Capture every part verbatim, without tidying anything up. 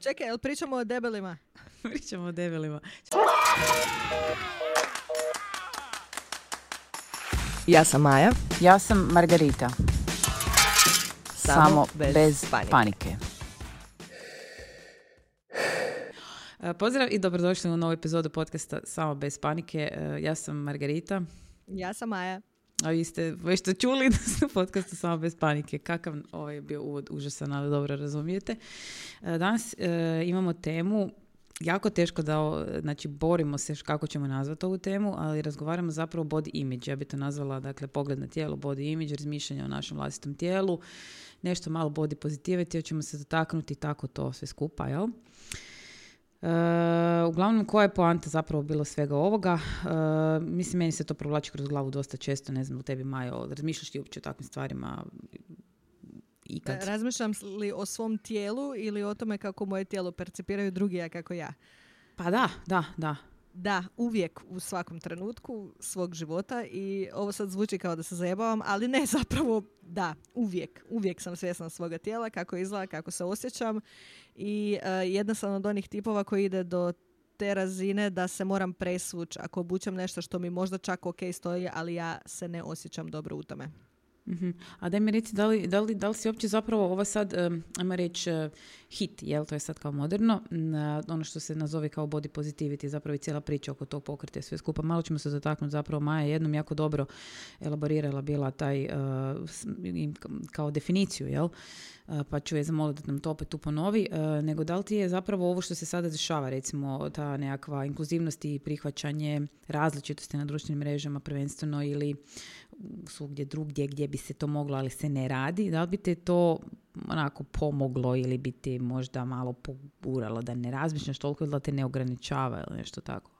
Čekaj, jel pričamo o debelima? Pričamo o debelima. Ja sam Maja. Ja sam Margarita. Samo, Samo bez, bez panike. panike. Pozdrav i dobrodošli u novu epizodu podcasta Samo bez panike. Ja sam Margarita. Ja sam Maja. A vi ste već to čuli da sam podcastu Samo bez panike. Kakav ovaj je bio uvod, užasan, ali dobro razumijete. Danas e, imamo temu, jako teško da, znači borimo se kako ćemo nazvati ovu temu, ali razgovaramo zapravo o body image. Ja bih to nazvala, dakle, pogled na tijelo, body image, razmišljanje o našem vlastitom tijelu, nešto malo body positivity, ćemo se dotaknuti tako to sve skupa, jel? Uh, uglavnom, koja je poanta zapravo bilo svega ovoga? Uh, mislim, meni se to provlači kroz glavu dosta često, ne znam, u tebi, Majo, razmišljaš li uopće o takvim stvarima ikad? Razmišljam li o svom tijelu ili o tome kako moje tijelo percipiraju drugi, a kako ja? Pa da, da, da. Da, uvijek u svakom trenutku svog života, i ovo sad zvuči kao da se zajebavam, ali ne, zapravo da, uvijek. Uvijek sam svjesna svoga tijela, kako izgleda, kako se osjećam, i uh, jedna sam od onih tipova koji ide do te razine da se moram presvući ako obučem nešto što mi možda čak ok stoji, ali ja se ne osjećam dobro u tome. Uh-huh. A daj mi reci, da li, da li, da li si uopće zapravo ovo sad, um, ajmo reći, uh, hit, jel, to je sad kao moderno, uh, ono što se nazove kao body positivity, zapravo i cijela priča oko tog pokreta, sve skupa. Malo ćemo se dotaknuti, zapravo Maja jednom jako dobro elaborirala bila taj, uh, kao definiciju, jel, uh, pa ću je zamoliti da nam to opet tu ponovi, uh, nego da li ti je zapravo ovo što se sada dešava, recimo ta nekakva inkluzivnost i prihvaćanje različitosti na društvenim mrežama prvenstveno ili svugdje drugdje gdje bi se to moglo, ali se ne radi, da li bi te to onako pomoglo ili bi te možda malo poguralo da ne razmišljaš toliko da te ne ograničava ili nešto tako?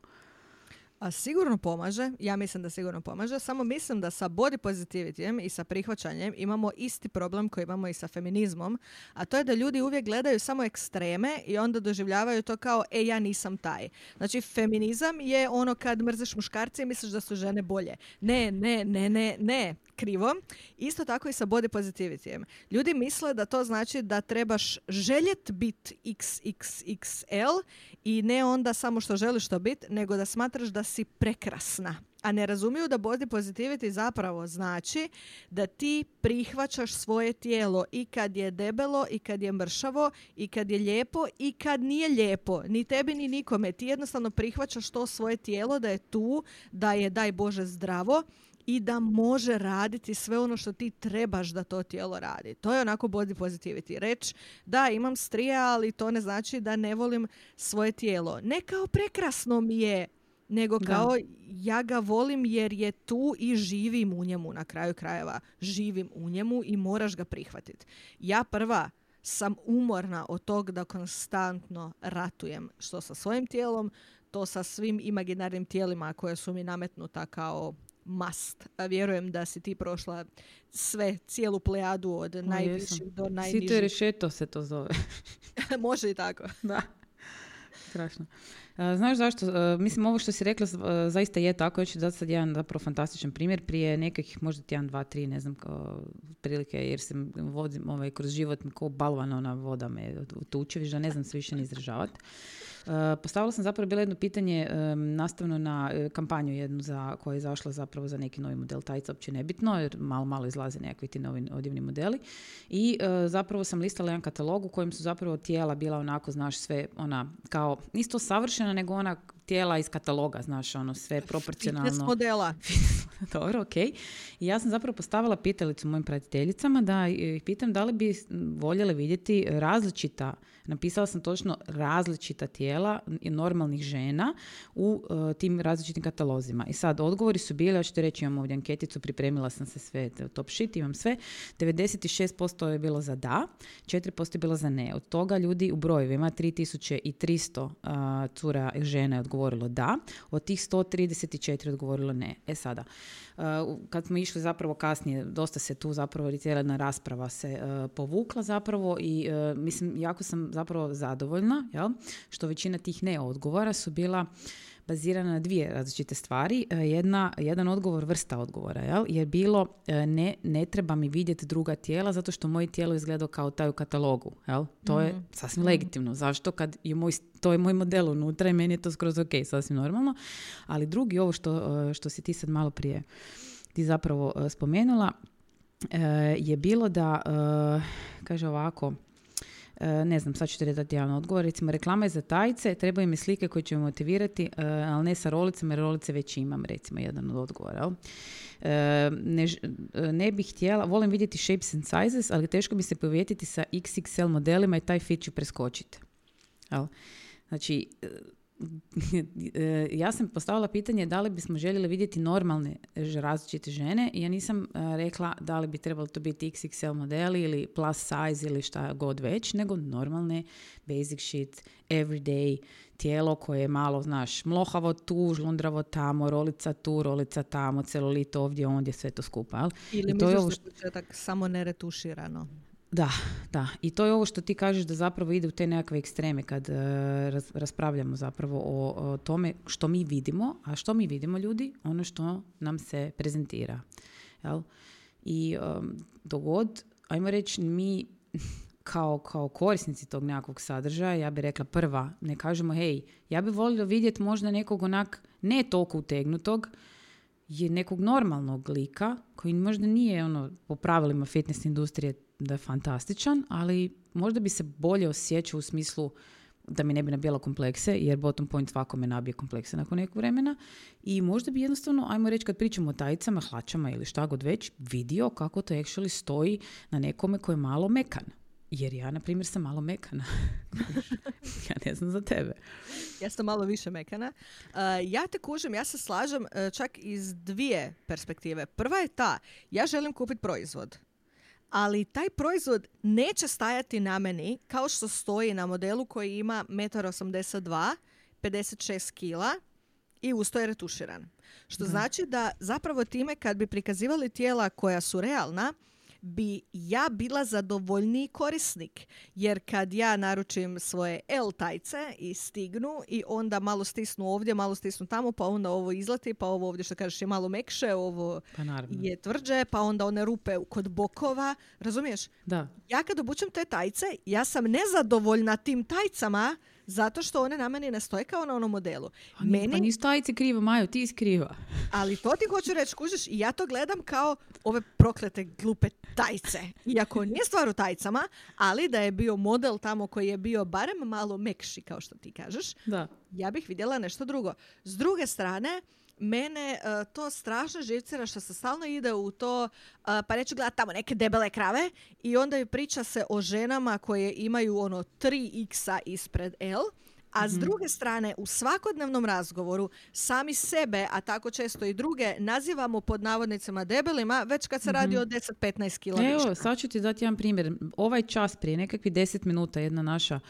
A sigurno pomaže, ja mislim da sigurno pomaže, samo mislim da sa body positivityjem i sa prihvaćanjem imamo isti problem koji imamo i sa feminizmom, a to je da ljudi uvijek gledaju samo ekstreme i onda doživljavaju to kao, e, ja nisam taj. Znači, feminizam je ono kad mrzeš muškarce i misliš da su žene bolje. Ne, ne, ne, ne, ne, krivo. Isto tako i sa body positivityjem. Ljudi misle da to znači da trebaš željet biti iks iks iks el i ne onda samo što želiš to biti, nego da smatraš da si prekrasna. A ne razumiju da body positivity zapravo znači da ti prihvaćaš svoje tijelo i kad je debelo, i kad je mršavo, i kad je lijepo, i kad nije lijepo. Ni tebi, ni nikome. Ti jednostavno prihvaćaš to svoje tijelo da je tu, da je, daj Bože, zdravo i da može raditi sve ono što ti trebaš da to tijelo radi. To je onako body positivity. Reći, da, imam strije, ali to ne znači da ne volim svoje tijelo. Ne kao prekrasno mi je, nego kao da ja ga volim jer je tu i živim u njemu, na kraju krajeva. Živim u njemu i moraš ga prihvatiti. Ja prva sam umorna od tog da konstantno ratujem, što sa svojim tijelom, to sa svim imaginarnim tijelima koje su mi nametnuta kao must. Vjerujem da si ti prošla sve, cijelu plejadu od no, najviših do najnižih. Sito i rešeto se to zove. Može i tako. Da. Strašno. Znaš zašto? Mislim, ovo što si rekla zaista je tako. Ja ću dati sad jedan zapravo fantastičan primjer. Prije nekih, možda jedan, dva, tri, ne znam, kao prilike, jer se vodim ovaj, kroz život kao balvan, ona voda me tučeviš, da ne znam se više ne izražavati. Postavila sam zapravo bilo jedno pitanje nastavno na kampanju jednu za, koja je izašla zapravo za neki novi model tajca, uopće nebitno, jer malo, malo izlaze nekakvi ti novi odjevni modeli. I zapravo sam listala jedan katalog u kojem su zapravo tijela bila onako, znaš, sve ona kao isto savršena, nego ona tijela iz kataloga, znaš, ono sve proporcionalno. Fitness modela. Dobro, okej. Okay. I ja sam zapravo postavila pitalicu mojim pratiteljicama da ih pitam da li bi voljele vidjeti različita, napisala sam točno različita tijela normalnih žena u uh, tim različitim katalozima. I sad, odgovori su bili, hoćete reći, imam ovdje anketicu, pripremila sam se sve, top shit, imam sve. devedeset šest posto je bilo za da, četiri posto je bilo za ne. Od toga ljudi u brojevima tri tisuće tristo uh, cura žena je odgovorila odgovorilo da, od tih sto trideset četiri odgovorilo ne. E sada, kad smo išli zapravo kasnije, dosta se tu zapravo cijela rasprava se povukla zapravo i mislim, jako sam zapravo zadovoljna, jel? Što većina tih ne odgovora su bila bazirana na dvije različite stvari. Jedna, jedan odgovor, vrsta odgovora. Jel? Jer bilo ne, ne treba mi vidjeti druga tijela zato što moje tijelo izgleda kao taj u katalogu. Jel? To mm-hmm. je sasvim legitimno. Zašto? Kad je moj, to je moj model unutra i meni je to skroz ok, sasvim normalno. Ali drugi, ovo što, što si ti sad malo prije ti zapravo spomenula, je bilo da, kaže ovako, ne znam, sad ću ti dati jedan odgovor. Recimo, reklame za tajice, trebaju mi slike koje će me motivirati, ali ne sa rolicama, jer rolice već imam, recimo, jedan od odgovora. Ne, ne bih htjela, volim vidjeti shapes and sizes, ali teško bi se povjetiti sa iks iks el modelima i taj fit ću preskočiti. Znači, ja sam postavila pitanje da li bismo željeli vidjeti normalne različite žene. Ja nisam rekla da li bi trebalo to biti iks iks el modeli ili plus size ili šta god već, nego normalne basic shit, everyday tijelo koje je malo, znaš, mlohavo tu, žlundravo tamo, rolica tu, rolica tamo, celulit ovdje, ondje, sve to skupa. Ali? Ili misliš ovo... da je tako samo neretuširano? Da, da. I to je ovo što ti kažeš da zapravo ide u te nekakve ekstreme kad uh, raz, raspravljamo zapravo o, o tome što mi vidimo, a što mi vidimo ljudi, ono što nam se prezentira. Jel? I um, dogod, ajmo reći, mi kao, kao korisnici tog nekakvog sadržaja, ja bih rekla prva, ne kažemo hej, ja bih voljela vidjeti možda nekog onak ne toliko utegnutog, je nekog normalnog lika koji možda nije ono, po pravilima fitness industrije da je fantastičan, ali možda bi se bolje osjećao u smislu da mi ne bi nabijalo komplekse, jer bottom point svakome nabije komplekse nakon nekog vremena. I možda bi jednostavno, ajmo reći, kad pričamo o tajicama, hlačama ili šta god već, vidio kako to actually stoji na nekome koji je malo mekan. Jer ja, na primjer, sam malo mekana. Ja ne znam za tebe. Ja sam malo više mekana. Uh, ja te kužim, ja se slažem uh, čak iz dvije perspektive. Prva je ta, ja želim kupiti proizvod. Ali taj proizvod neće stajati na meni kao što stoji na modelu koji ima jedan osamdeset dva, pedeset šest kila i usto je retuširan. Što da. Znači da zapravo time kad bi prikazivali tijela koja su realna, bi ja bila zadovoljniji korisnik. Jer kad ja naručim svoje L tajce i stignu i onda malo stisnu ovdje, malo stisnu tamo, pa onda ovo izlati, pa ovo ovdje što kažeš je malo mekše, ovo pa je tvrđe, pa onda one rupe kod bokova. Razumiješ? Da. Ja kad obučem te tajce, ja sam nezadovoljna tim tajcama zato što one na meni ne stoje kao na onom modelu. Pa, meni... pa nisu tajci kriva, Majo, ti iskriva. Ali to ti hoću reći, kužiš, i ja to gledam kao ove proklete glupe tajce. Iako nije stvar u tajcama, ali da je bio model tamo koji je bio barem malo mekši, kao što ti kažeš, da. Ja bih vidjela nešto drugo. S druge strane, mene uh, to strašno živcira što se stalno ide u to, uh, pa neću gledati tamo neke debele krave i onda priča se o ženama koje imaju ono tri iksa ispred L, a mm-hmm. s druge strane u svakodnevnom razgovoru sami sebe, a tako često i druge, nazivamo pod navodnicima debelima već kad se mm-hmm. radi o deset do petnaest kila viška. Evo, sad ću ti dati jedan primjer. Ovaj čas prije nekakvi deset minuta jedna naša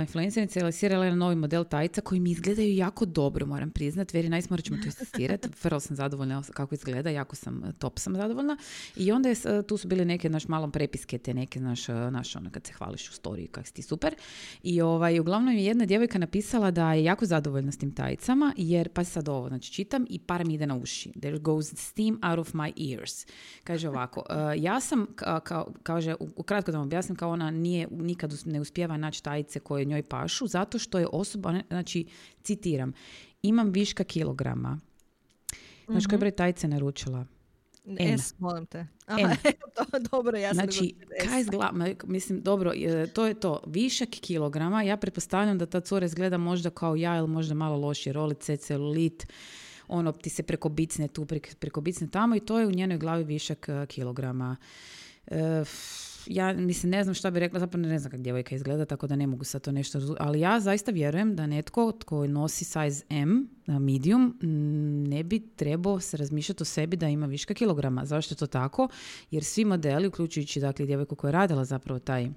influencernica je lansirala jedan novi model tajca koji mi izgledaju jako dobro, moram priznat. Very nice, morat ćemo to testirati. Vrlo sam zadovoljna kako izgleda, jako sam, top sam zadovoljna. I onda je, tu su bile neke naš malo prepiske, te neke naš, naš ono kad se hvališ u storiji kak si ti super. I ovaj, uglavnom je jedna djevojka napisala da je jako zadovoljna s tim tajicama, jer, pa sad ovo, znači čitam i par mi ide na uši. There goes steam out of my ears. Kaže ovako, ja sam, kao, kaže, ukratko da vam objasnim, kao ona nije, nikad ne uspijeva naći tajice koje njoj pašu, zato što je osoba, znači, citiram, imam viška kilograma. Znači, mm-hmm. koji broj tajce naručila? N. S, molim te. Aha, to, dobro, jasno. Znači, kaj zglama, mislim, dobro, to je to, višak kilograma, ja pretpostavljam da ta cura izgleda možda kao ja ili možda malo lošije, rolice, celulit, ono, ti se preko bicne tu, preko bicne tamo i to je u njenoj glavi višak kilograma. E, ja mislim, ne znam šta bi rekla, zapravo ne znam kako djevojka izgleda, tako da ne mogu sad to nešto razumjeti. Ali ja zaista vjerujem da netko tko nosi size M, medium, ne bi trebao se razmišljati o sebi da ima viška kilograma. Zašto je to tako? Jer svi modeli, uključujući dakle djevojku koja je radila zapravo taj,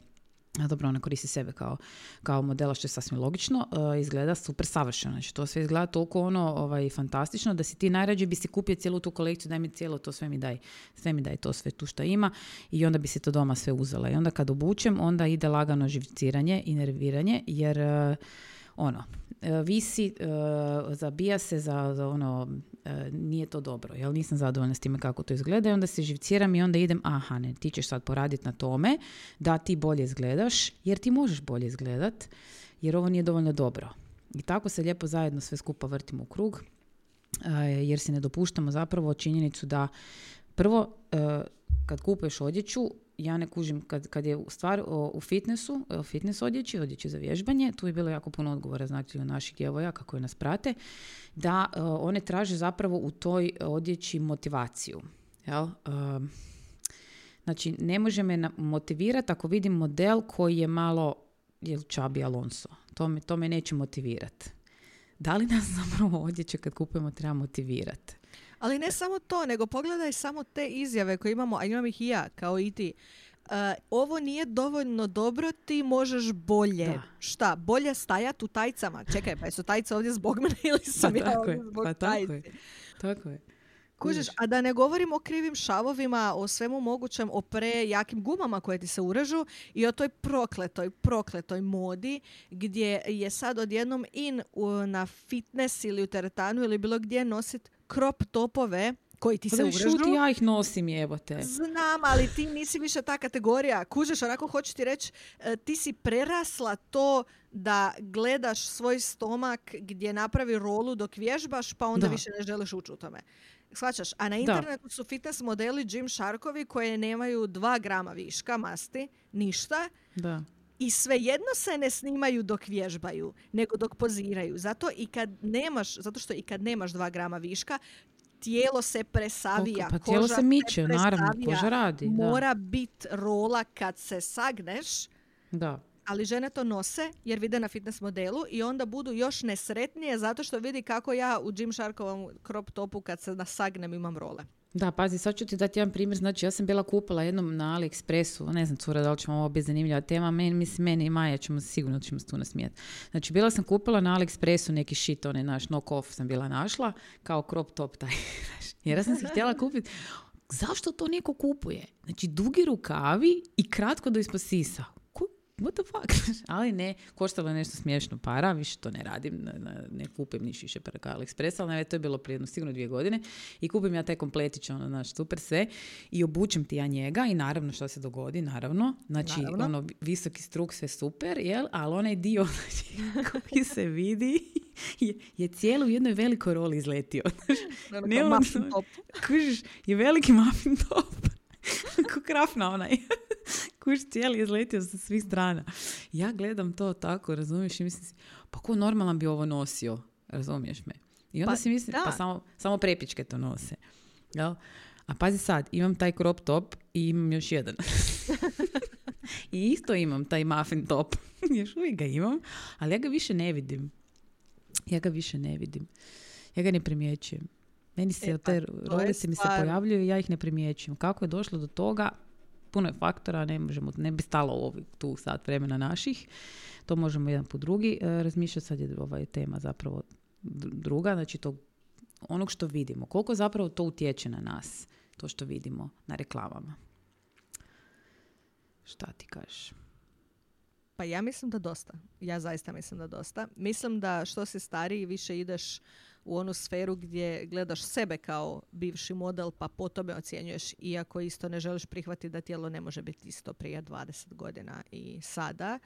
a dobro, ona koristi sebe kao, kao modela, što je sasvim logično, uh, izgleda super savršeno. Znači, to sve izgleda toliko ono, ovaj, fantastično da si ti najrađe bi si kupio cijelu tu kolekciju, daj mi cijelo to, sve mi daj, sve mi daj to sve tu što ima i onda bi si to doma sve uzela. I onda kad obučem, onda ide lagano živciranje i nerviranje, jer uh, ono, visi, zabija se za, za ono, nije to dobro, jel nisam zadovoljna s time kako to izgleda i onda se živciram i onda idem, aha, ne, ti ćeš sad poraditi na tome da ti bolje izgledaš, jer ti možeš bolje izgledat, jer ovo nije dovoljno dobro. I tako se lijepo zajedno sve skupa vrtimo u krug, jer si ne dopuštamo zapravo činjenicu da prvo, kad kupuješ odjeću, ja ne kužim, kad, kad je stvar o, u fitnessu, o fitness odjeći, odjeći za vježbanje, tu je bilo jako puno odgovora, znači u naših djevojaka koje nas prate, da uh, one traže zapravo u toj odjeći motivaciju. Jel? Uh, znači, ne može me motivirati ako vidim model koji je malo jel, Čabi Alonso. To me, to me neće motivirati. Da li nas zapravo odjeće kad kupujemo treba motivirati? Ali ne samo to, nego pogledaj samo te izjave koje imamo, a imam ih i ja, kao i ti. Uh, ovo nije dovoljno dobro, ti možeš bolje. Da. Šta? Bolje stajat u tajcama. Čekaj, pa jesu tajce ovdje zbog mene ili sam pa ja tako ovdje zbog pa tajce? Tako je. Tako je. Kužiš, a da ne govorim o krivim šavovima, o svemu mogućem, o prejakim gumama koje ti se urežu i o toj prokletoj, prokletoj modi gdje je sad odjednom in na fitness ili u teretanu ili bilo gdje nosit krop topove koji ti se urežu. Ti ja ih nosim, jebote. Znam, ali ti nisi više ta kategorija. Kužeš, onako hoću ti reći, ti si prerasla to da gledaš svoj stomak gdje napravi rolu dok vježbaš, pa onda da. Više ne želiš ući u tome. Shvaćaš, a na internetu da. Su fitness modeli Gym Sharkovi koje nemaju dva grama viška masti, ništa. Da. I svejedno se ne snimaju dok vježbaju, nego dok poziraju. Zato, i kad nemaš, zato što i kad nemaš dva grama viška, tijelo se presavija. Pa tijelo koža se miče, se naravno, koža radi. Da. Mora biti rola kad se sagneš, da. Ali žene to nose jer vide na fitness modelu i onda budu još nesretnije zato što vidi kako ja u Gym Sharkovom crop topu kad se nasagnem imam role. Da, pazi, sad ću ti dati jedan primjer. Znači, ja sam bila kupila jednom na AliExpressu, ne znam, cura, da li ćemo ovo biti zanimljiva tema, Men, mislim, meni i Maja ćemo sigurno ćemo se tu nasmijeti. Znači, bila sam kupila na AliExpressu neki shit, onaj naš knock-off sam bila našla, kao crop top taj. Jer ja sam si htjela kupiti. Zašto to neko kupuje? Znači, dugi rukavi i kratko do ispod sisa. What the fuck? Ali ne, koštalo je nešto smiješno para, više to ne radim, ne, ne kupim ni šiše preko AliExpressa, ali ne, to je bilo prije sigurno dvije godine i kupim ja taj kompletić, ono, znaš, super sve i obučem ti ja njega i naravno što se dogodi, naravno, znači, naravno. Ono, visoki struk, sve super, jel, ali onaj dio koji se vidi je, je cijelo u jednoj velikoj roli izletio. Ne, ono, muffin top. Kužiš, je veliki muffin top. Ko krafna onaj. Kuš cijeli izletio sa svih strana. Ja gledam to tako, razumiješ? I mislim si, pa ko normalan bi ovo nosio? Razumiješ me? I onda pa, si mislim, da. Pa samo, samo prepičke to nose. Jel? A pazi sad, imam taj crop top i imam još jedan. I isto imam taj muffin top. Još uvijek ga imam, ali ja ga više ne vidim. Ja ga više ne vidim. Ja ga ne primjećujem. Meni se e, te role se mi se pojavljuju i ja ih ne primjećujem. Kako je došlo do toga? Puno je faktora, ne možemo, ne bi stalo ovih tu sat vremena naših. To možemo jedan po drugi e, razmišljati. Sad je ova tema zapravo druga, znači to, onog što vidimo. Koliko zapravo to utječe na nas, to što vidimo na reklamama. Šta ti kažeš? Pa ja mislim da dosta. Ja zaista mislim da dosta. Mislim da što si stariji više ideš u onu sferu gdje gledaš sebe kao bivši model pa po tome ocjenjuješ iako isto ne želiš prihvatiti da tijelo ne može biti isto prije dvadeset godina i sada.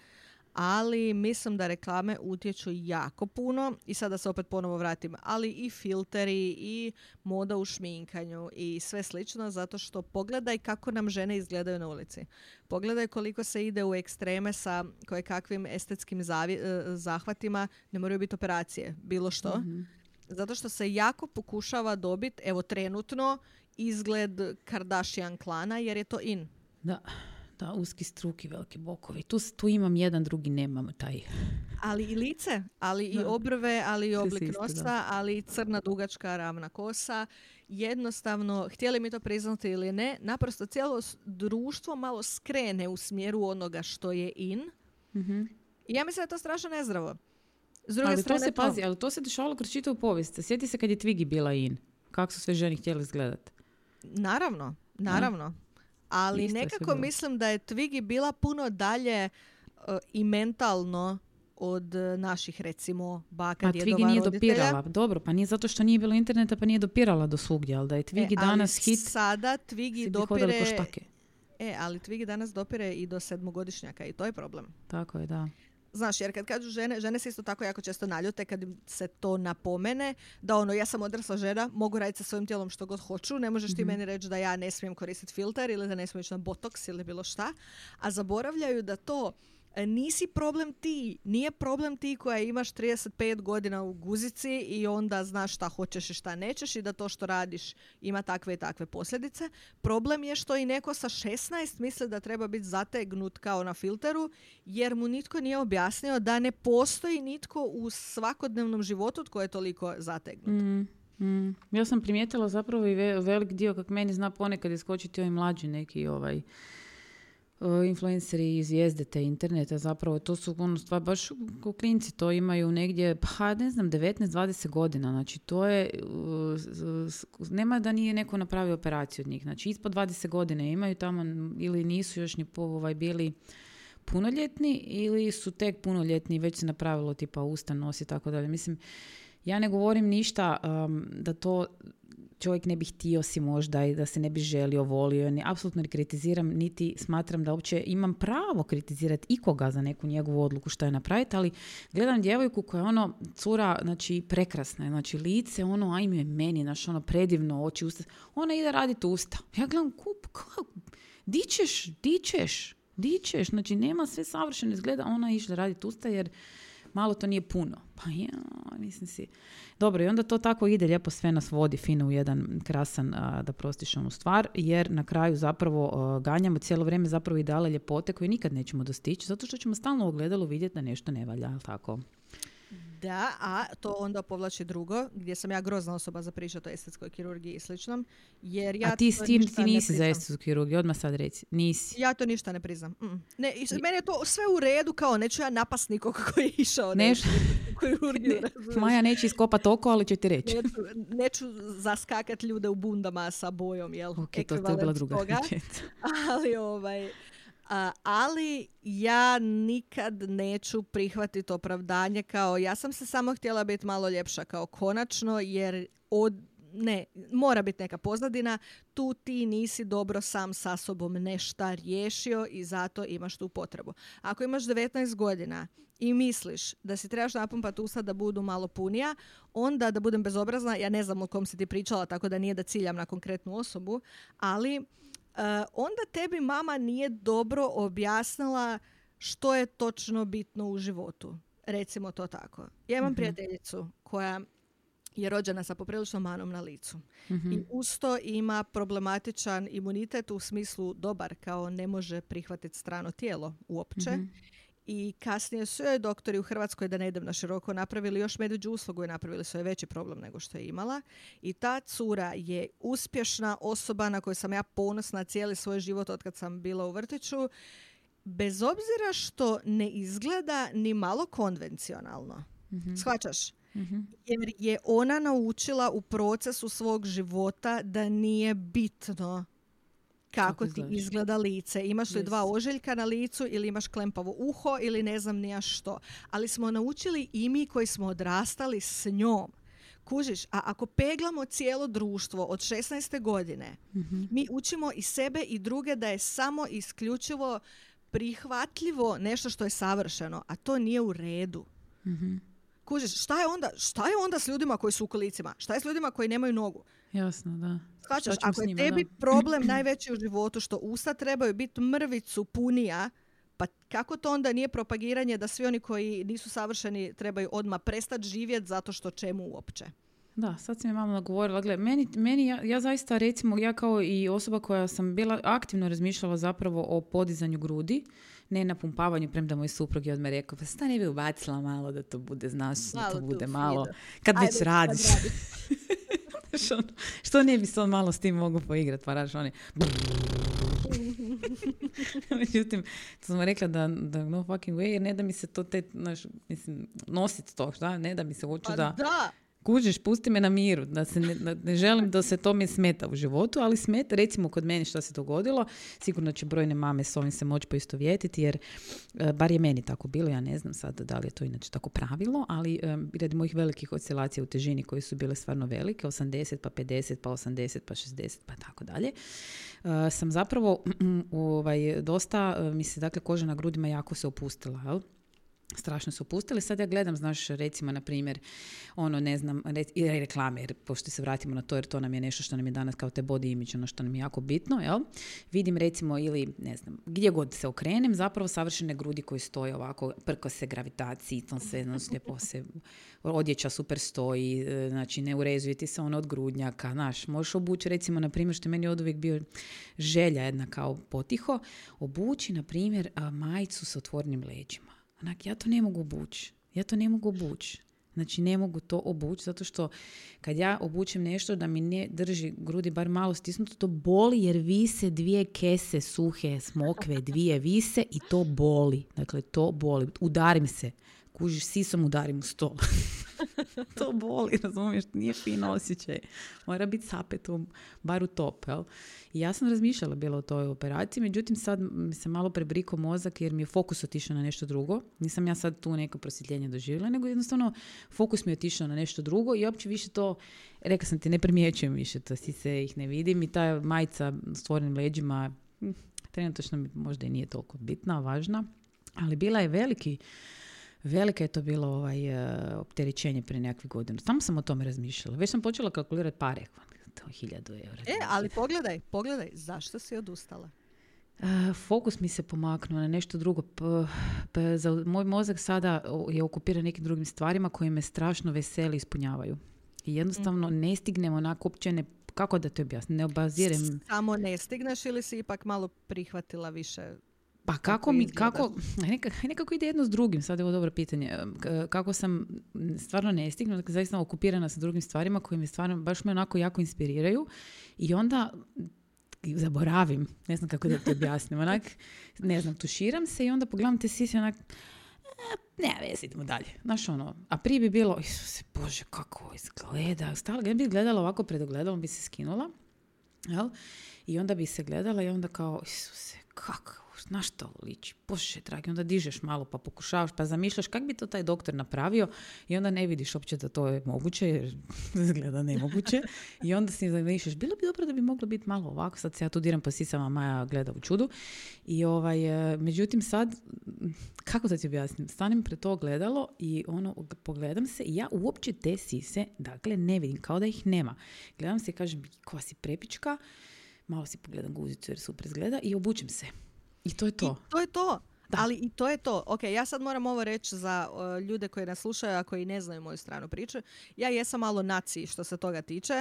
Ali mislim da reklame utječu jako puno i sada se opet ponovo vratim, ali i filteri i moda u šminkanju i sve slično zato što pogledaj kako nam žene izgledaju na ulici. Pogledaj koliko se ide u ekstreme sa kojekakvim estetskim zavi- zahvatima, ne moraju biti operacije, bilo što. Mm-hmm. Zato što se jako pokušava dobiti, evo trenutno, izgled Kardashian klana jer je to in. Da, da, uski struki, veliki bokovi. Tu, tu imam jedan, drugi nemam taj. Ali i lice, ali da. I obrve, ali i oblik isti, nosa, da. Ali i crna dugačka ravna kosa. Jednostavno, htjeli mi to priznati ili ne, naprosto cijelo društvo malo skrene u smjeru onoga što je in. Mm-hmm. I ja mislim da je to strašno nezdravo. Ali to se to. Pazi, ali to se dešavalo kroz čitavu povijest. Sjeti se kad je Twiggy bila in. Kako su sve žene htjeli izgledati? Naravno, naravno. A? Ali isto nekako mislim da je Twiggy bila puno dalje uh, i mentalno od naših, recimo, baka, pa, djedova, roditelja. Pa Twiggy nije dopirala, dobro, pa nije zato što nije bilo interneta, pa nije dopirala do svugdje, ali da je Twiggy e, danas hit, sada Twiggy dopire... E, ali Twiggy danas dopire i do sedmogodišnjaka i to je problem. Tako je, da. Znaš, jer kad kažu žene, žene se isto tako jako često naljute kad im se to napomene, da ono, ja sam odrasla žena, mogu raditi sa svojim tijelom što god hoću, ne možeš ti mm-hmm. meni reći da ja ne smijem koristiti filter ili da ne smijem ići na botoks ili bilo šta, a zaboravljaju da to nisi problem ti, nije problem ti koja imaš trideset pet godina u guzici i onda znaš šta hoćeš i šta nećeš i da to što radiš ima takve i takve posljedice. Problem je što i neko sa šesnaest misli da treba biti zategnut kao na filteru jer mu nitko nije objasnio da ne postoji nitko u svakodnevnom životu tko je toliko zategnut. Mm, mm. Ja sam primijetila zapravo i ve- velik dio kak meni zna ponekad iskočiti ovaj mlađi neki ovaj... influenceri i zvijezde te interneta, zapravo to su ono stvar, baš u klinci to imaju negdje, pa ne znam, devetnaest dvadeset godina, znači to je, nema da nije neko napravio operaciju od njih, znači ispod dvadeset godine imaju tamo ili nisu još ni po, ovaj, bili punoljetni ili su tek punoljetni i već se napravilo tipa usta, nos i tako dalje. Mislim, ja ne govorim ništa um, da to čovjek ne bi htio si možda i da se ne bi želio, volio. Ne, apsolutno ne kritiziram, niti smatram da uopće imam pravo kritizirati ikoga za neku njegovu odluku što je napraviti, ali gledam djevojku koja je ono, cura, znači prekrasna je, znači lice, ono, ajme je meni, znači ono predivno, oči, usta. Ona ide raditi usta. Ja gledam, kup, kup, di ćeš, di ćeš, di ćeš, znači nema sve savršeno, izgleda, ona je išla raditi usta jer malo to nije puno. Pa ja, mislim si... Dobro, i onda to tako ide, lijepo sve nas vodi fino u jedan krasan, a, da prostiš onu stvar, jer na kraju zapravo a, ganjamo cijelo vrijeme zapravo ideale ljepote koje nikad nećemo dostići, zato što ćemo stalno u ogledalu vidjeti da nešto ne valja, ali tako? Da, a to onda povlači drugo, gdje sam ja grozna osoba za pričati o estetskoj kirurgiji i sličnom, jer ja... A ti s tim ti nisi za estetsku kirurgiju, odmah sad reci, nisi. Ja to ništa ne priznam. Mm. Ne, i meni je to sve u redu, kao neću ja napast nikog koji je išao na kirurgiju. Ne, Maja neće iskopat oko, ali će ti reći. Neću, neću zaskakat ljude u bundama sa bojom, jel? Ok, to je bila druga pričeta. Ali ovaj... Uh, ali ja nikad neću prihvatiti opravdanje kao ja sam se samo htjela biti malo ljepša kao konačno jer od, ne, mora biti neka pozadina, tu ti nisi dobro sam sa sobom nešta riješio i zato imaš tu potrebu. Ako imaš devetnaest godina i misliš da si trebaš napumpati usta da budu malo punija, onda da budem bezobrazna, ja ne znam o kom si ti pričala, tako da nije da ciljam na konkretnu osobu, ali... Uh, onda tebi mama nije dobro objasnila što je točno bitno u životu. Recimo to tako. Ja imam mm-hmm. prijateljicu koja je rođena sa popriličnom manom na licu. Mm-hmm. I usto ima problematičan imunitet u smislu dobar, kao ne može prihvatiti strano tijelo uopće. Mm-hmm. I kasnije su joj doktori u Hrvatskoj, da ne idem na široko, napravili još medveđu uslugu i napravili su joj veći problem nego što je imala. I ta cura je uspješna osoba na koju sam ja ponosna cijeli svoj život od kad sam bila u vrtiću, bez obzira što ne izgleda ni malo konvencionalno. Mm-hmm. Shvaćaš? Mm-hmm. Jer je ona naučila u procesu svog života da nije bitno kako ti izgleda lice. Imaš li yes. dva ožiljka na licu ili imaš klempavo uho ili ne znam ni ja što. Ali smo naučili i mi koji smo odrastali s njom. Kužiš, a ako peglamo cijelo društvo od šesnaeste godine, mm-hmm. mi učimo i sebe i druge da je samo isključivo prihvatljivo nešto što je savršeno, a to nije u redu. Mm-hmm. Kužiš, šta je onda, šta je onda s ljudima koji su u kolicima? Šta je s ljudima koji nemaju nogu? Jasno, da. Skačeš, ako je njima, tebi da. Problem najveći u životu što usta trebaju biti mrvicu punija, pa kako to onda nije propagiranje da svi oni koji nisu savršeni trebaju odmah prestati živjeti zato što čemu uopće? Da, sad si mi mama govorila. Gle, meni, meni ja, ja zaista recimo, ja kao i osoba koja sam bila aktivno razmišljala zapravo o podizanju grudi, ne na pumpavanju, premda moj suprug je odmah rekao, pa sada ne bi ubacila malo da to bude, znaš, malo da to bude malo, kad ajde, već radiš. Kad radiš. Što, što ne bi se on malo s tim mogu poigrati, pa raš on je... Međutim, to smo rekla da, da no fucking way, jer ne da mi se to te, naš, mislim, nositi to, šta? Ne da mi se hoću pa da... da. Kužiš, pusti me na miru, da se ne, da ne želim da se to mi smeta u životu, ali smeta, recimo kod mene što se dogodilo, sigurno će brojne mame s ovim se moći poistovjetiti, jer bar je meni tako bilo, ja ne znam sad da li je to inače tako pravilo, ali um, radi mojih velikih oscilacija u težini koje su bile stvarno velike, osamdeset pa pedeset pa osamdeset pa šezdeset pa tako dalje, uh, sam zapravo ovaj, dosta, uh, mi se dakle koža na grudima jako se opustila, jel? Strašno su opustili. Sad ja gledam, znaš, recimo, na primjer, ono, ne znam, rec- i reklame, jer pošto se vratimo na to, jer to nam je nešto što nam je danas kao te body image, ono što nam je jako bitno, jel? Vidim, recimo, ili, ne znam, gdje god se okrenem, zapravo savršene grudi koji stoje ovako, prko se gravitaciji, to se, znači, lijepo se, odjeća super stoji, znači, ne urezuje ti se ono od grudnjaka, znaš, možeš obući, recimo, na primjer, što je meni od uvijek bio želja jedna kao potiho, obući, na primjer, majicu sa otvorenim leđima. Onak, ja to ne mogu obući. Ja to ne mogu obući. Znači, ne mogu to obući, zato što kad ja obučem nešto da mi ne drži grudi bar malo stisnuto, to boli jer vise dvije kese suhe, smokve, dvije vise i to boli. Dakle, to boli. Udarim se. Kužiš, sisom udarim u stol. To boli, razumiješ, nije fino osjećaj. Mora biti sapetom, bar u top, jel? I ja sam razmišljala bila o toj operaciji, međutim sad mi se malo prebriko mozak jer mi je fokus otišao na nešto drugo. Nisam ja sad tu neko prosvjetljenje doživjela, nego jednostavno fokus mi je otišao na nešto drugo i uopće više to, rekla sam ti, ne primjećujem više, to si se ih ne vidim i ta majica s otvorenim leđima, trenutno mi možda i nije toliko bitna, važna, ali bila je veliki Velika je to bilo ovaj, uh, opterećenje prije nekakvih godina. Samo sam o tome razmišljala. Već sam počela kalkulirati pare. To je hiljadu eura. E, ali pogledaj, pogledaj, zašto si odustala? Uh, fokus mi se pomaknuo na nešto drugo. P- p- za moj mozak sada je okupiran nekim drugim stvarima koje me strašno veseli ispunjavaju. I jednostavno mm-hmm. ne stignem onako uopće ne... Kako da te objasnim? Ne obazirem... Samo ne stigneš ili si ipak malo prihvatila više... Pa kako mi, kako, nekako, nekako ide jedno s drugim, sad je ovo dobro pitanje, kako sam stvarno ne stignu, dakle zaista sam okupirana sa drugim stvarima koje mi stvarno baš me onako jako inspiriraju i onda zaboravim, ne znam kako da to objasnim, onak, ne znam, tuširam se i onda pogledam te sisi onak, ne, vezi, idemo dalje. Znaš ono, a prije bi bilo, Isuse Bože, kako izgleda, stala, gdje bi gledala ovako pred ogledalom, bi se skinula, jel? I onda bi se gledala i onda kao, Isuse, kako? Znaš što liči, Bože dragi, onda dižeš malo pa pokušavaš, pa zamišljaš kako bi to taj doktor napravio i onda ne vidiš uopće da to je moguće jer izgleda nemoguće i onda si zamišljaš, bilo bi dobro da bi moglo biti malo ovako, sad se ja tu diram po sisama, Maja gleda u čudu i ovaj, međutim sad, kako da ti objasnim, stanem pred to ogledalo i ono, pogledam se i ja uopće te sise, dakle ne vidim, kao da ih nema, gledam se i kažem, koja si prepička, malo si pogledam guzicu jer super izgleda i obučem se. I to je to. I to je to. Da. Ali i to je to. Ok, ja sad moram ovo reći za uh, ljude koji nas slušaju, a koji ne znaju moju stranu priče. Ja jesam malo naci što se toga tiče,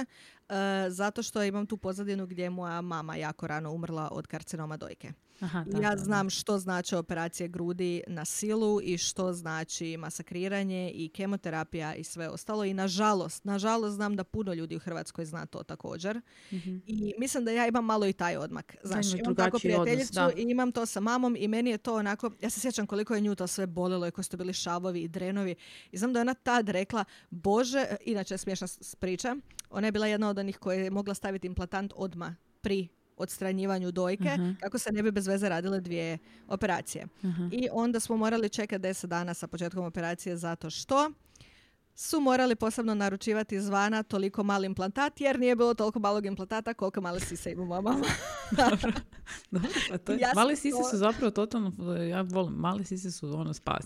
uh, zato što imam tu pozadinu gdje je moja mama jako rano umrla od karcinoma dojke. Aha, da, ja znam da, da. Što znači operacije grudi na silu i što znači masakriranje i kemoterapija i sve ostalo. I nažalost, nažalost znam da puno ljudi u Hrvatskoj zna to također. Mm-hmm. I mislim da ja imam malo i taj odmak. Znači, imam tako prijateljicu odnos, i imam to sa mamom i meni je to onako, ja se sjećam koliko je nju to sve bolilo i koji su to bili šavovi i drenovi. I znam da je ona tad rekla, Bože, inače smiješna priča, ona je bila jedna od onih koja je mogla staviti implantant odmah pri odstranjivanju dojke, uh-huh. kako se ne bi bez veze radile dvije operacije. Uh-huh. I onda smo morali čekati deset dana sa početkom operacije zato što su morali posebno naručivati izvana toliko mali implantat, jer nije bilo toliko malog implantata koliko male sise ima moja mama. Dobro. Dobro, pa to je. Ja male sise to... su zapravo totalno, ja volim, male sise su ono spas.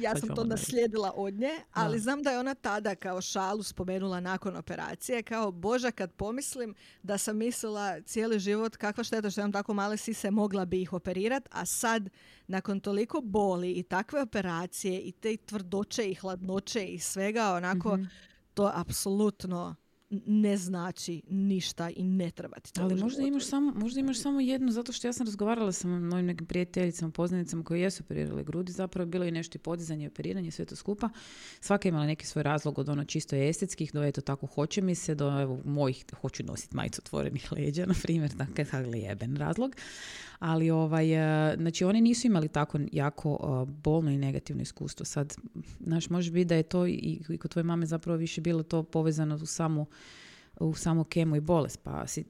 Ja pa sam to naslijedila od nje, ali da. Znam da je ona tada kao šalu spomenula nakon operacije, kao Boža kad pomislim da sam mislila cijeli život kakva šteta što imam tako male sise, mogla bi ih operirati, a sad nakon toliko boli i takve operacije i te tvrdoće i hladnoće i svega onako, mm-hmm. to apsolutno ne znači ništa i ne treba ti to. Ali možda imaš, samo, možda imaš samo jednu, zato što ja sam razgovarala sa mojim nekim prijateljicama, poznanicama koje jesu operirale grudi, zapravo bilo je nešto i podizanje, operiranje, sve to skupa. Svaka je imala neki svoj razlog, od ono čisto estetskih do eto tako hoće mi se, do evo mojih hoću nositi majicu otvorenih leđa, na primjer, takav jeben razlog. Ali ovaj, znači oni nisu imali tako jako bolno i negativno iskustvo. Sad, znaš, može biti da je to i, i kod tvoje mame zapravo više bilo to povezano u samu u samo kemu i bolest, pa si,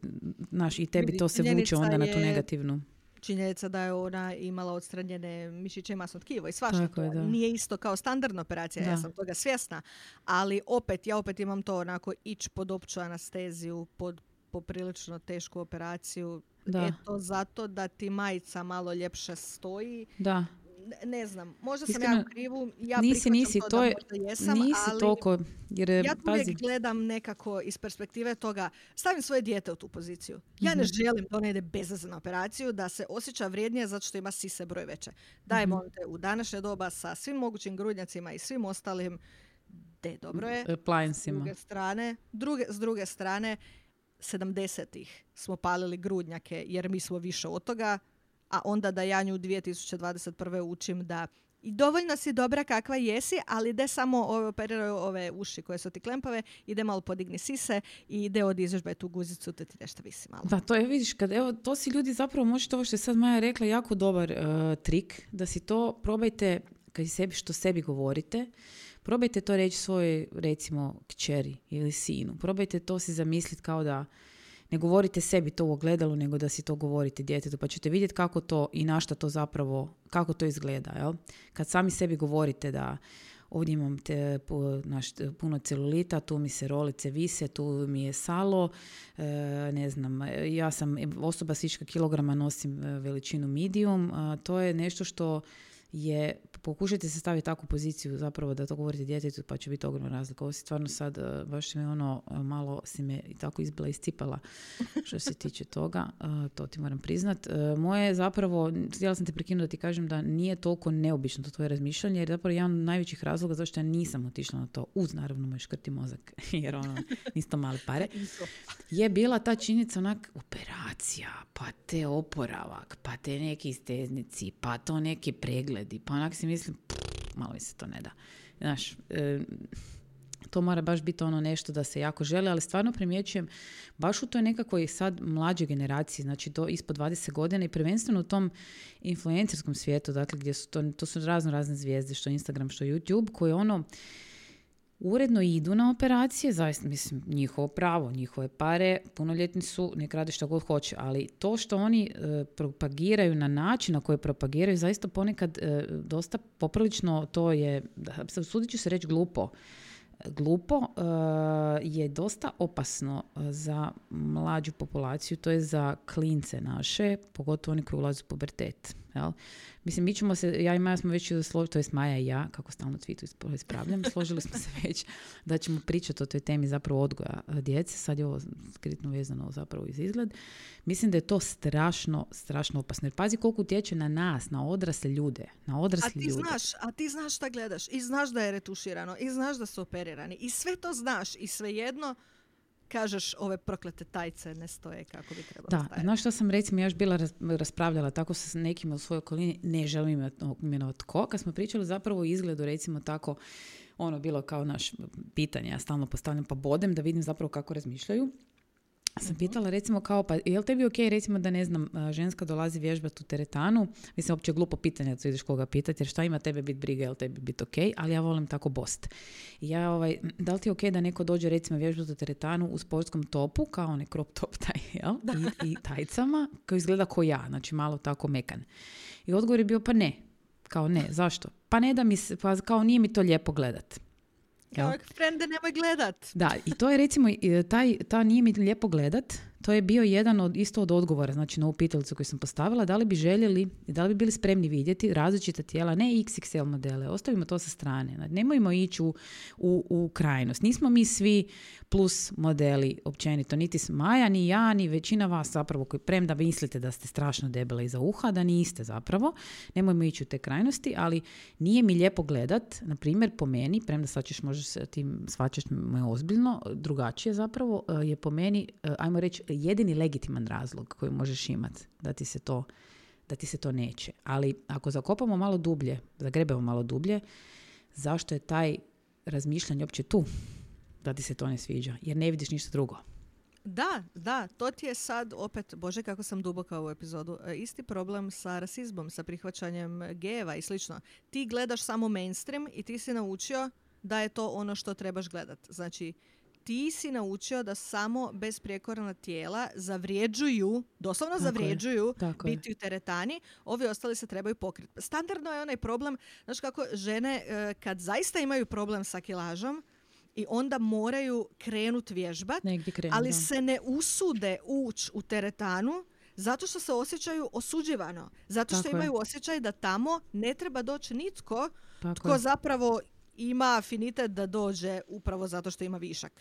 znaš, i tebi to se vuče onda na tu negativnu. Činjenica da je ona imala odstranjene mišiće i masno tkivo i svašta. Tako je, da. Nije isto kao standardna operacija, da. Ja sam toga svjesna, ali opet, ja opet imam to onako ići pod opću anesteziju, pod poprilično tešku operaciju. Da. Eto zato da ti majica malo ljepše stoji. Da. Ne znam, možda sam Iskreno, ja u krivu, ja nisi, nisi, to, to da je, možda jesam, nisi ali toliko, jer je, ja uvijek gledam nekako iz perspektive toga, stavim svoje dijete u tu poziciju. Ja mm-hmm. ne želim da ona ide bezazlenu na operaciju, da se osjeća vrijednije zato što ima sise broj veće. Daj, molim te, u današnje doba sa svim mogućim grudnjacima i svim ostalim, de, dobro je, s druge strane, druge, s druge strane, sedamdesetih smo palili grudnjake jer mi smo više od toga, a onda da ja nju dvije tisuće dvadeset prve učim da i dovoljno si dobra kakva jesi, ali ide samo ove, operiraju ove uši koje su ti klempave, ide malo podigni sise i ide od izvežbe tu guzicu te ti nešto visi malo. Da, to je, vidiš, kad, evo, to si ljudi zapravo možete, ovo što je sad Maja rekla, jako dobar uh, trik, da si to probajte, kad sebi, što sebi govorite, probajte to reći svojoj, recimo, kćeri ili sinu. Probajte to si zamisliti kao da ne govorite sebi to u ogledalu, nego da si to govorite djetetu, pa ćete vidjeti kako to i na šta to zapravo, kako to izgleda. Jel? Kad sami sebi govorite da ovdje imam te, naš, puno celulita, tu mi se rolice vise, tu mi je salo, e, ne znam, ja sam osoba s viška kilograma, nosim veličinu medium, a to je nešto što je, pokušajte se staviti takvu poziciju zapravo da to govorite djetetu, pa će biti ogromna razlika. Ovo si stvarno sad, baš me ono, malo si me i tako izbila, iscipala što se tiče toga, to ti moram priznat. Moje zapravo, htjela sam te prekinuti da ti kažem da nije toliko neobično to tvoje razmišljanje, jer zapravo jedan od najvećih razloga zašto ja nisam otišla na to, uz naravno moj škrti mozak, jer ono, nisto male pare, je bila ta činjenica onak operacija, pa te oporavak, pa te neki steznici, pa to neki pregled, pa onak si mislim, pff, malo mi se to ne da. Znaš, e, to mora baš biti ono nešto da se jako želi, ali stvarno primjećujem baš u toj nekakvoj sad mlađoj generaciji, znači do ispod dvadeset godina i prvenstveno u tom influencerskom svijetu, dakle gdje su to, to su razno razne zvijezde, što Instagram, što YouTube, koje ono uredno idu na operacije, zaista, mislim, njihovo pravo, njihove pare, punoljetni su, nek rade što god hoće, ali to što oni e, propagiraju na način na koji propagiraju, zaista ponekad e, dosta poprilično to je, usudit ću se reći glupo, glupo e, je dosta opasno za mlađu populaciju, to je za klince naše, pogotovo oni koji ulaze u pubertet. Jel? Mislim, mi ćemo se, ja i Maja smo već složili, to jest Maja i ja, kako stalno tweetu ispravljam, složili smo se već da ćemo pričati o toj temi zapravo odgoja djece. Sad je ovo skritno vezano zapravo iz izgled. Mislim da je to strašno, strašno opasno. Jer pazi koliko utječe na nas, na odrasle ljude. Na odrasle a, ti ljude. Znaš, a ti znaš šta gledaš i znaš da je retuširano i znaš da su operirani i sve to znaš i svejedno kažeš ove proklete tajce ne stoje kako bi trebalo da, stajati. Da, znaš što sam recimo ja još bila raz, raspravljala tako sa nekim u svojoj okolini, ne želim imenovati tko, kad smo pričali zapravo o izgledu recimo tako, ono bilo kao naš pitanje, ja stalno postavljam pa bodem da vidim zapravo kako razmišljaju. Sam pitala recimo kao, pa je li tebi ok recimo da ne znam, ženska dolazi vježbati u teretanu, mislim uopće glupo pitanje da ideš koga pitati jer šta ima tebe biti briga, je li tebi biti ok, ali ja volim tako bost. I ja ovaj, da li ti je ok da neko dođe recimo vježbati u teretanu u sportskom topu, kao onaj crop top taj, jel? I, i tajcama, koji izgleda ko ja, znači malo tako mekan. I odgovor je bio pa ne, kao ne, zašto? Pa ne da mi se, pa kao nije mi to lijepo gledat. Kao frende nemoj gledat. Da, i to je recimo, taj, ta nije mi lijepo gledat, to je bio jedan od, isto od odgovora, znači na ovu pitalicu koju sam postavila, da li bi željeli i da li bi bili spremni vidjeti različita tijela, ne iks iks el modele, ostavimo to sa strane. Znači, nemojmo ići u, u, u krajnost. Nismo mi svi plus modeli općenito, niti Maja, ni ja, ni većina vas zapravo koji premda mislite da ste strašno debela iza uha, da niste zapravo. Nemojmo ići u te krajnosti, ali nije mi lijepo gledat, na primjer po meni, premda sad ćeš možda tim shvaćaš me ozbiljno, drugačije zapravo je po meni, ajmo reći, jedini legitiman razlog koji možeš imati da ti se to, da ti se to neće. Ali ako zakopamo malo dublje, zagrebemo malo dublje, zašto je taj razmišljanje uopće tu da ti se to ne sviđa? Jer ne vidiš ništa drugo. Da, da, to ti je sad opet, bože kako sam duboka u epizodu, isti problem sa rasizmom, sa prihvaćanjem gejeva i slično. Ti gledaš samo mainstream i ti si naučio da je to ono što trebaš gledati. Znači, ti si naučio da samo besprijekorna tijela zavrijeđuju, doslovno tako zavrijeđuju, je, biti u teretani, ovi ostali se trebaju pokriti. Standardno je onaj problem, znaš kako žene kad zaista imaju problem sa kilažom, i onda moraju krenut vježbat, krenu, ali da. se ne usude ući u teretanu zato što se osjećaju osuđivano. Zato što tako imaju je. osjećaj da tamo ne treba doći nitko tako tko je. zapravo ima afinitet da dođe upravo zato što ima višak.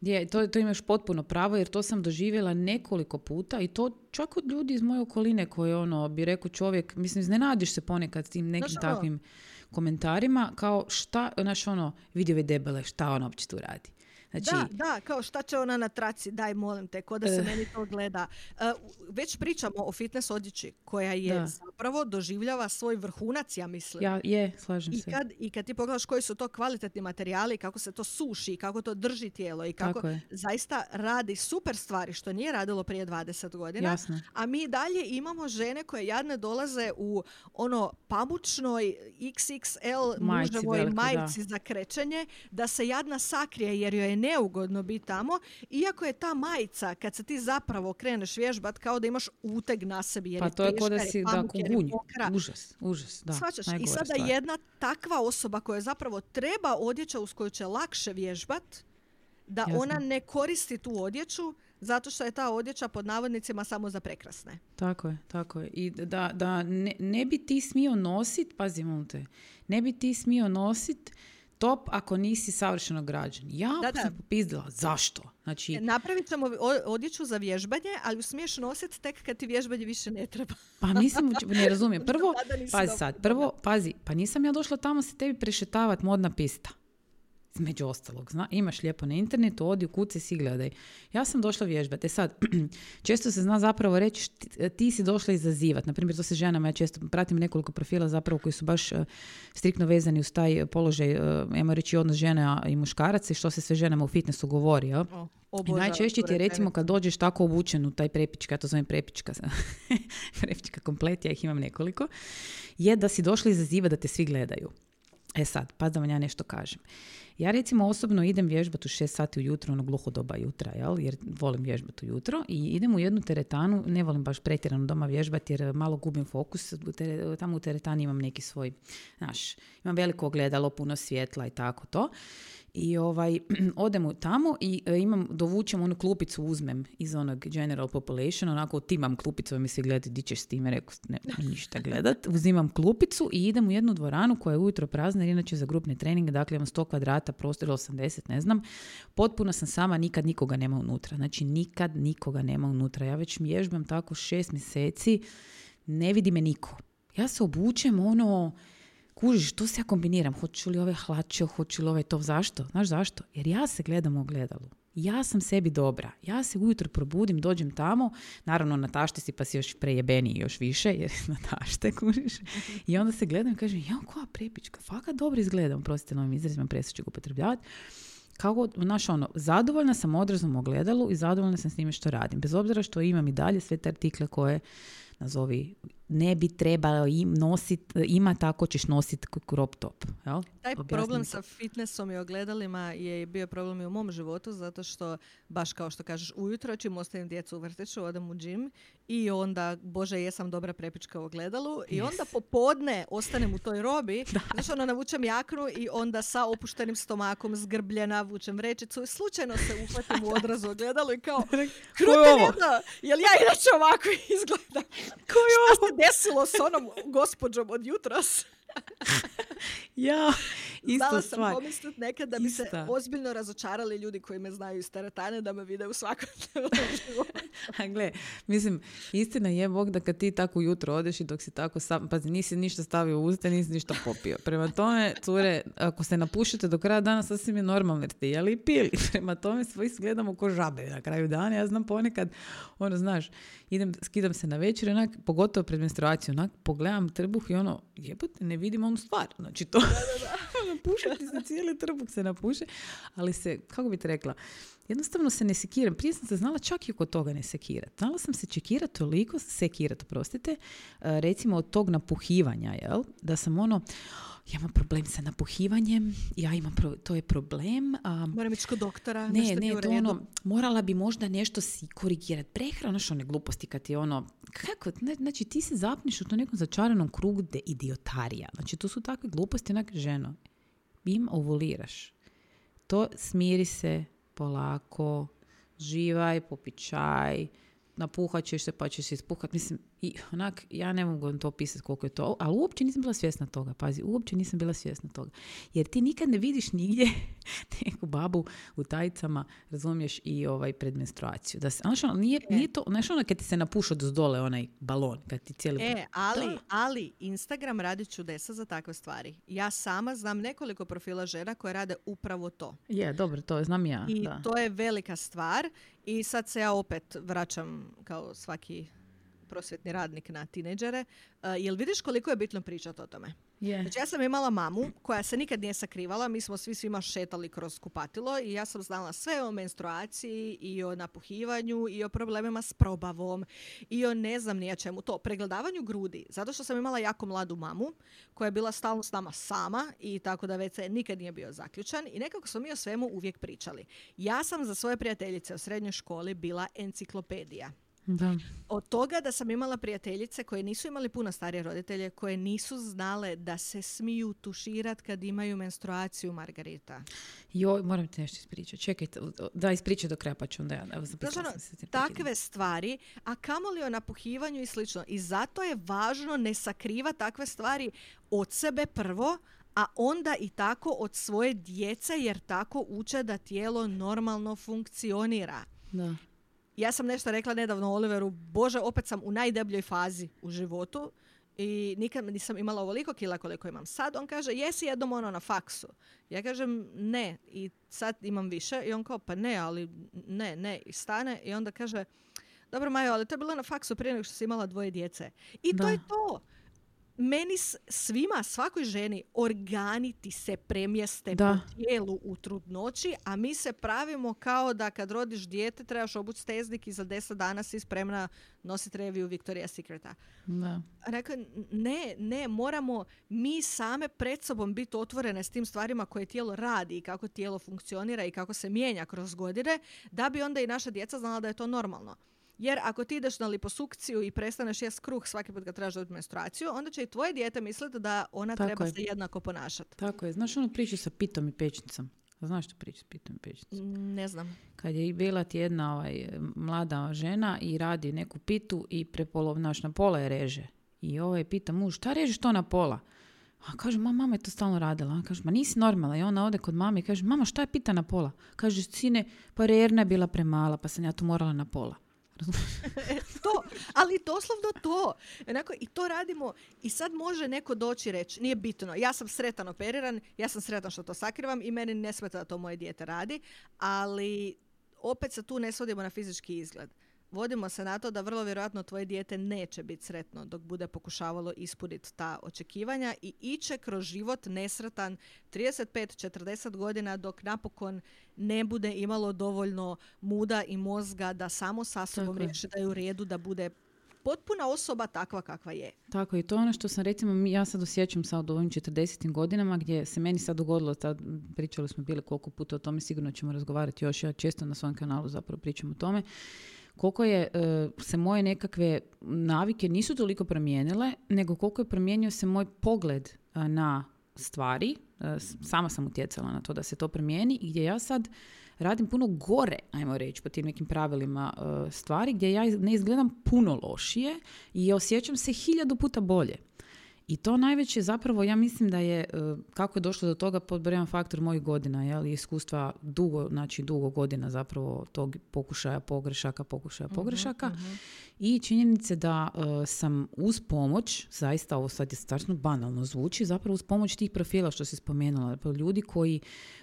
Je, to, to imaš potpuno pravo jer to sam doživjela nekoliko puta i to čak od ljudi iz moje okoline koji ono bi rekao čovjek, mislim iznenadiš se ponekad s tim nekim znači, takvim komentarima kao šta, znaš ono, vidio je debele, šta ona uopće tu radi. Znači, da, da, kao šta će ona na traci, daj molim te, ko da se uh, meni to gleda. Uh, već pričamo o fitness odjeći koja je da. zapravo doživljava svoj vrhunac, ja mislim. Ja, je, slažem I se. Kad, I kad ti pogledaš koji su to kvalitetni materijali, kako se to suši, kako to drži tijelo i kako zaista radi super stvari što nije radilo prije dvadeset godina. Jasne. A mi dalje imamo žene koje jadne dolaze u ono pamučnoj iks iks el majci, muževoj veliko, majci da. za krećenje, da se jadna sakrije jer joj je neugodno biti tamo, iako je ta majica, kad se ti zapravo kreneš vježbat, kao da imaš uteg na sebi, jer pa je to je teška, da si, jer je pamuk, da, jer je mokra. Užas, užas, da. Svačaš, i sada stvar. jedna takva osoba koja zapravo treba odjeća uz koju će lakše vježbat, da Jasne. ona ne koristi tu odjeću, zato što je ta odjeća pod navodnicima samo za prekrasne. Tako je, tako je. I da, da ne, ne bi ti smio nosit, pazi, te, ne bi ti smio nosit top ako nisi savršeno građen. Ja da, da. sam popizdila. Zašto? Znači, napravit ćemo odjeću za vježbanje, ali smiješ nositi tek kad ti vježbanje više ne treba. Pa mislim, ne razumijem. Prvo, pazi sad, prvo, pazi, pa nisam ja došla tamo se tebi prešetavati modna pista. Među ostalog, zna, imaš lijepo na internetu, odi u kuce si gledaj. Ja sam došla vježbati. E sad, često se zna zapravo reći ti, ti si došla izazivati. Naprimjer, to se ženama, ja često pratim nekoliko profila zapravo koji su baš uh, striktno vezani uz taj položaj, uh, ajmo reći odnos žena i muškaraca i što se sve ženama u fitnessu govori. Ja? Oh. Oboža, najčešće ti je recimo kad dođeš tako obučen u taj prepička, ja to zovem prepička, prepička komplet, ja ih imam nekoliko, je da si došla izazivati da te svi gledaju. E sad, pa da vam ja nešto kažem. Ja recimo osobno idem vježbati u šest sati ujutro, ono gluho doba jutra, jel? Jer volim vježbati ujutro i idem u jednu teretanu, ne volim baš pretjerano doma vježbati jer malo gubim fokus, tamo u teretani imam neki svoj, znaš, imam veliko ogledalo, puno svjetla i tako to. I ovaj, odem tamo i imam, dovučem onu klupicu, uzmem iz onog general population, onako timam klupicu, mi se gledati, di ćeš s time, rekao, ne, ništa gledat. Uzimam klupicu i idem u jednu dvoranu koja je ujutro prazna, jer inače za grupne treninge, dakle imam sto kvadrata, prostor osamdeset, ne znam. Potpuno sam sama, nikad nikoga nema unutra. Znači, nikad nikoga nema unutra. Ja već vježbam tako šest mjeseci, ne vidi me niko. Ja se obučem ono... Kužiš, to se ja kombiniram. Hoću li ove hlače, hoću li ove to? Zašto? Znaš zašto? Jer ja se gledam u ogledalu. Ja sam sebi dobra. Ja se ujutro probudim, dođem tamo. Naravno, na tašte si pa si još prejebeniji još više, jer na tašte, kužiš. I onda se gledam i kažem, ja, koja prepička, fakat dobro izgledam. Prostite, novim izrazima presud ću ga upotrebljavati. Kao, znaš, ono, zadovoljna sam odrazom u ogledalu i zadovoljna sam s njime što radim. Bez obzira što imam i dalje sve te artikle koje nazovi ne bi trebalo im nosit, ima tako ćeš nositi crop top. Jel? Taj Objasnim problem se. Sa fitnessom i ogledalima je bio problem i u mom životu, zato što baš kao što kažeš, ujutro čim ostavim djecu u vrtiću, odem u džim i onda, bože, jesam dobra prepička u ogledalu i yes. onda popodne ostanem u toj robi, znači ono navučem jaknu i onda sa opuštenim stomakom zgrbljena vučem vrećicu i slučajno se uhvatim u odrazu ogledalu i kao, krute jedno, jel ja inače ovako izgledam? Ko je ovo? Desilo s onom gospođom od jutros. Ja, isto stvar. Znala sam pomisliti nekad da bi ista. Se ozbiljno razočarali ljudi koji me znaju iz teretane da me vide u svakodnevnom životu. A gle, mislim, istina je Bog da kad ti tako jutro odeš i dok si tako sam, pazi, nisi ništa stavio u usta, nisi ništa popio. Prema tome, cure, ako se napušite do kraja dana, sasvim je normalno jer ti jeli i pili. Prema tome, svi gledamo ko žabe na kraju dana. Ja znam ponekad, ono, znaš, idem, skidam se na večer, onak, pogotovo pred menstruaciju, onak, pogledam trbuh i ono, jebote, ne vidim onu stvar. Znači to, da, da, da. Napušati se, cijeli trbuh se napuše, ali se, kako bi te rekla, jednostavno se ne sekiram. Prije sam se znala čak i oko toga ne sekirati. Znala sam se čekirati toliko, sekirati, prostite, recimo od tog napuhivanja, jel? Da sam ono, ja imam problem sa napuhivanjem, ja imam pro, to je problem. A, Moram ići kod doktora, ne, nešto ne, u redu. Ono, morala bi možda nešto si korigirati. Prehrana, što one gluposti kad ti ono, kako, ne, znači ti se zapniš u to nekom začaranom krugu de idiotarija. Znači to su takve gluposti, onak ženo, im ovuliraš. To smiri se polako, živaj, popi čaj, napuhat ćeš se pa ćeš se ispuhat. Mislim, i onak, ja ne mogu to pisati koliko je to, ali uopće nisam bila svjesna toga. Pazi, uopće nisam bila svjesna toga. Jer ti nikad ne vidiš nigdje neku babu u tajicama, razumiješ, i ovaj pred menstruaciju. Da se, znaš, ono, nije, e. nije to, znaš ono kad ti se napuša do dole onaj balon, kad ti cijeli... E, ali, ali Instagram radi čudesa za takve stvari. Ja sama znam nekoliko profila žena koje rade upravo to. Je, dobro, to znam ja. I da. To je velika stvar i sad se ja opet vraćam kao svaki prosvjetni radnik na tinejdžere, uh, jel vidiš koliko je bitno pričati o tome? Yeah. Znači ja sam imala mamu koja se nikad nije sakrivala, mi smo svi svima šetali kroz kupatilo i ja sam znala sve o menstruaciji i o napuhivanju i o problemima s probavom i o ne znam nije čemu to, pregledavanju grudi, zato što sam imala jako mladu mamu koja je bila stalno s nama sama i tako da ve ce nikad nije bio zaključan i nekako smo mi o svemu uvijek pričali. Ja sam za svoje prijateljice u srednjoj školi bila enciklopedija. Da. Od toga da sam imala prijateljice koje nisu imali puno starije roditelje, koje nisu znale da se smiju tuširati kad imaju menstruaciju, Margarita. Joj, moram ti nešto ispričati. Čekajte, da ispričaj do kraja pa ću onda ja. Evo, znači, ono, se takve stvari, a kamoli o napuhivanju i slično. I zato je važno ne sakriva takve stvari od sebe prvo, a onda i tako od svoje djece, jer tako uče da tijelo normalno funkcionira. Da. Ja sam nešto rekla nedavno Oliveru, bože, opet sam u najdebljoj fazi u životu i nikad nisam imala ovoliko kila koliko imam sad. On kaže, jesi jednom ono na faksu? Ja kažem, ne, i sad imam više. I on kao, pa ne, ali ne, ne, i stane. I onda kaže, dobro Majo, ali to je bilo na faksu prije nego što si imala dvoje djece. I da. To je to. Meni svima, svakoj ženi, organi ti se premjeste da. Po tijelu u trudnoći, a mi se pravimo kao da kad rodiš dijete trebaš obući steznik i za deset dana si spremna nositi reviju Victoria's Secreta. Da. Rekao, ne, ne, moramo mi same pred sobom biti otvorene s tim stvarima koje tijelo radi i kako tijelo funkcionira i kako se mijenja kroz godine, da bi onda i naša djeca znala da je to normalno. Jer ako ti ideš na liposukciju i prestaneš jesti kruh svaki put kad trebaš dobiti menstruaciju, onda će i tvoje dijete misliti da ona tako treba je. Se jednako ponašati. Tako je. Znaš ono priču sa pitom i pečnicom? Znaš što priču s pitom i pečnicom? Ne znam. Kad je bila ti jedna ovaj, mlada žena i radi neku pitu i prepolovnaš na pola je reže. I ovaj pita muž, šta režeš to na pola? A kaže, ma, mama je to stalno radila. A kaže, ma nisi normalna. I ona ode kod mame i kaže, mama šta je pita na pola? Kaže, sine, pa rerna je bila premala, pa sam ja to morala na pola. To, ali doslovno to. Enako, i to radimo i sad može neko doći i reći, nije bitno, ja sam sretan operiran, ja sam sretan što to sakrivam i meni ne smeta da to moje dijete radi, ali opet se tu ne svodimo na fizički izgled. Vodimo se na to da vrlo vjerojatno tvoje dijete neće biti sretno dok bude pokušavalo ispuniti ta očekivanja i iće kroz život nesretan trideset pet do četrdeset godina dok napokon ne bude imalo dovoljno muda i mozga da samo sa sobom riješi da je u redu da bude potpuna osoba takva kakva je. Tako, i to je ono što sam, recimo, ja sad osjećam sad u ovim četrdesetim godinama gdje se meni sad dogodilo, tad pričali smo bili koliko puta o tome, sigurno ćemo razgovarati još, ja često na svom kanalu zapravo pričam o tome, koliko je se moje nekakve navike nisu toliko promijenile, nego koliko je promijenio se moj pogled na stvari. Sama sam utjecala na to da se to promijeni i gdje ja sad radim puno gore, ajmo reći, po tim nekim pravilima stvari, gdje ja ne izgledam puno lošije i osjećam se hiljadu puta bolje. I to najveće zapravo, ja mislim da je, kako je došlo do toga, podbrojavam faktor mojih godina, jel, iskustva dugo, znači dugo godina zapravo tog pokušaja pogrešaka, pokušaja pogrešaka uh-huh, uh-huh. i činjenice da uh, sam uz pomoć, zaista ovo sad je strašno banalno zvuči, zapravo uz pomoć tih profila što si spomenula, ljudi koji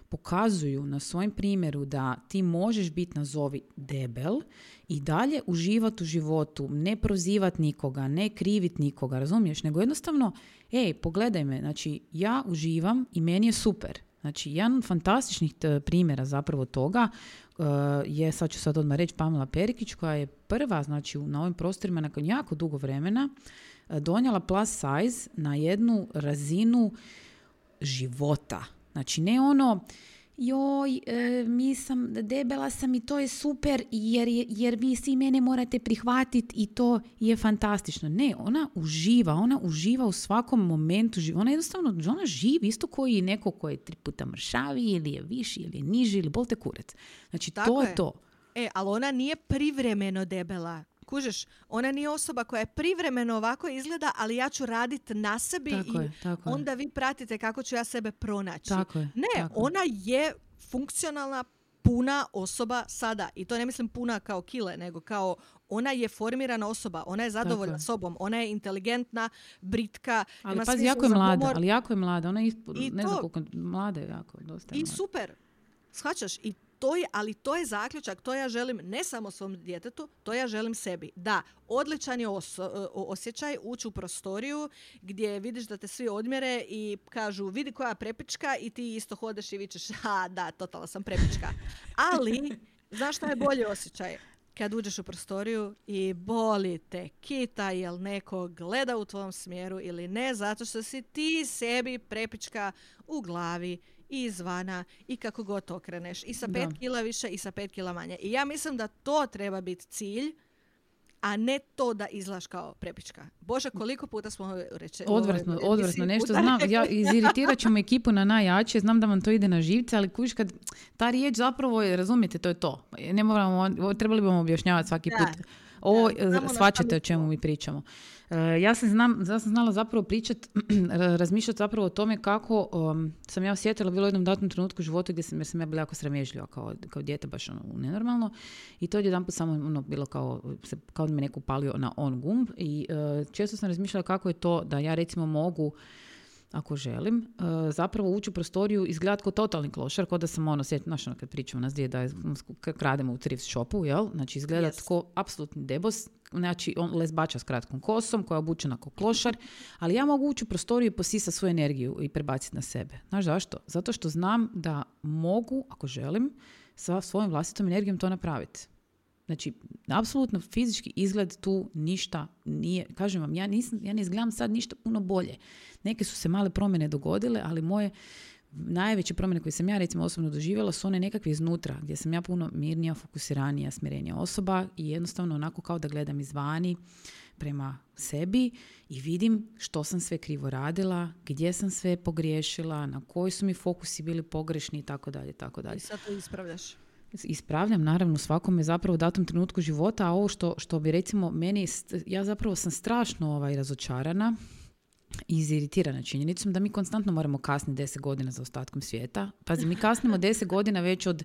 pokazuju na svojem primjeru da ti možeš biti, nazovi, debel i dalje uživati u životu, ne prozivati nikoga, ne kriviti nikoga, razumiješ, nego jednostavno, ej, pogledaj me, znači ja uživam i meni je super. Znači, jedan od fantastičnih t- primjera zapravo toga uh, je, sad ću sad odmah reći, Pamela Perikić, koja je prva, znači, na ovim prostorima nakon jako dugo vremena uh, donijela plus size na jednu razinu života. Znači, ne ono, joj, e, mi sam, debela sam i to je super jer, jer vi svi mene morate prihvatiti i to je fantastično. Ne, ona uživa, ona uživa u svakom momentu. Ona jednostavno, ona živi isto koji neko koji je tri puta mršavi ili je viši ili je niži ili bolte kurec. Znači, tako to je, je to. E, ali ona nije privremeno debela. Kužeš, ona nije osoba koja je privremeno ovako izgleda, ali ja ću raditi na sebi tako i je, onda je. Vi pratite kako ću ja sebe pronaći. Tako ne, je, ona je funkcionalna, puna osoba sada. I to ne mislim puna kao kile, nego kao ona je formirana osoba, ona je zadovoljna sobom, ona je inteligentna, britka. Ali pazi, jako je mlada, pomor. ali jako je mlada. Ona je ispod, ne to, znam koliko, mlada je jako. Dosta je I mlada. Super, shvaćaš i To je, ali to je zaključak, to ja želim ne samo svom djetetu, to ja želim sebi. Da, odličan je oso- osjećaj ući u prostoriju gdje vidiš da te svi odmjere i kažu vidi koja je prepička i ti isto hodeš i vičeš a da, totalno sam prepička. Ali, znaš šta je bolji osjećaj? Kad uđeš u prostoriju i boli te kita jel neko gleda u tvom smjeru ili ne, zato što si ti sebi prepička u glavi i izvana i kako god okreneš. I sa pet kila više i sa pet kila manje. I ja mislim da to treba biti cilj, a ne to da izlaš kao prepička. Bože, koliko puta smo reći... Odvratno, odvratno. Nešto znam, ja iziritirat ćemo ekipu na najjače, znam da vam to ide na živce, ali kuš kad ta riječ zapravo, razumijete, to je to. Ne moramo, trebali bimo objašnjavati svaki da. put. Ovo, shvaćate o čemu mi pričamo. Ja sam, znam, ja sam znala zapravo pričati, razmišljati zapravo o tome kako um, sam ja osjetila bilo u jednom datnom trenutku u životu gdje sam, jer sam ja bila jako sramežljiva kao, kao dijete, baš ono, nenormalno. I to je jedan put samo ono, bilo kao, kao da me neko upalio na on gumb. I uh, često sam razmišljala kako je to da ja recimo mogu, ako želim, uh, zapravo ući u prostoriju izgledat kao totalni klošar, kao da sam ono, sjet, znaš ono kad pričamo nas dvije da krademo u thrift shopu, jel? Znači izgledat yes. kao apsolutni debos, znači on lesbača s kratkom kosom koja je obučena kao klošar, ali ja mogu ući u prostoriju i posisati svoju energiju i prebaciti na sebe. Znaš zašto? Zato što znam da mogu, ako želim, sa svojom vlastitom energijom to napraviti. Znači, apsolutno fizički izgled tu ništa nije. Kažem vam, ja, nisam, ja ne izgledam sad ništa puno bolje. Neke su se male promjene dogodile, ali moje najveće promjene koje sam ja recimo osobno doživjela su one nekakve iznutra, gdje sam ja puno mirnija, fokusiranija, smirenija osoba i jednostavno onako kao da gledam izvani prema sebi i vidim što sam sve krivo radila, gdje sam sve pogriješila, na koji su mi fokusi bili pogrešni i tako dalje, tako dalje. I sad to ispravljaš. Ispravljam, naravno, svakome zapravo u datom trenutku života, a ovo što, što bi recimo meni, ja zapravo sam strašno ovaj, razočarana i iziritirana činjenicom da mi konstantno moramo kasniti deset godina za ostatkom svijeta. Pazi, mi kasnimo deset godina već od,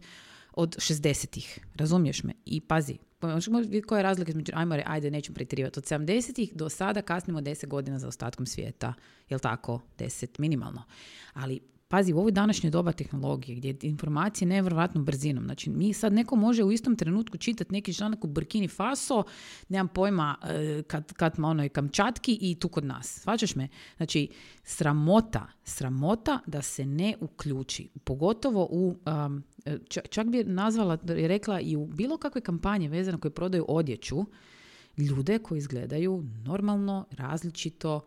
od šezdesetih, razumiješ me? I pazi, koja je razlika između, ajmo re, ajde, neću pretirivati, od sedamdesetih do sada kasnimo deset godina za ostatkom svijeta, jel tako? deset minimalno. Ali pazi, u ovoj današnjoj doba tehnologije gdje je informacija nevjerojatnom brzinom. Znači, mi sad neko može u istom trenutku čitati neki članak u Burkini Faso, nemam pojma, kad, kad ma ono je Kamčatki i tu kod nas. Svačaš me? Znači, sramota, sramota da se ne uključi. Pogotovo u, um, čak bi nazvala, rekla i u bilo kakve kampanje vezano koje prodaju odjeću, ljude koji izgledaju normalno, različito,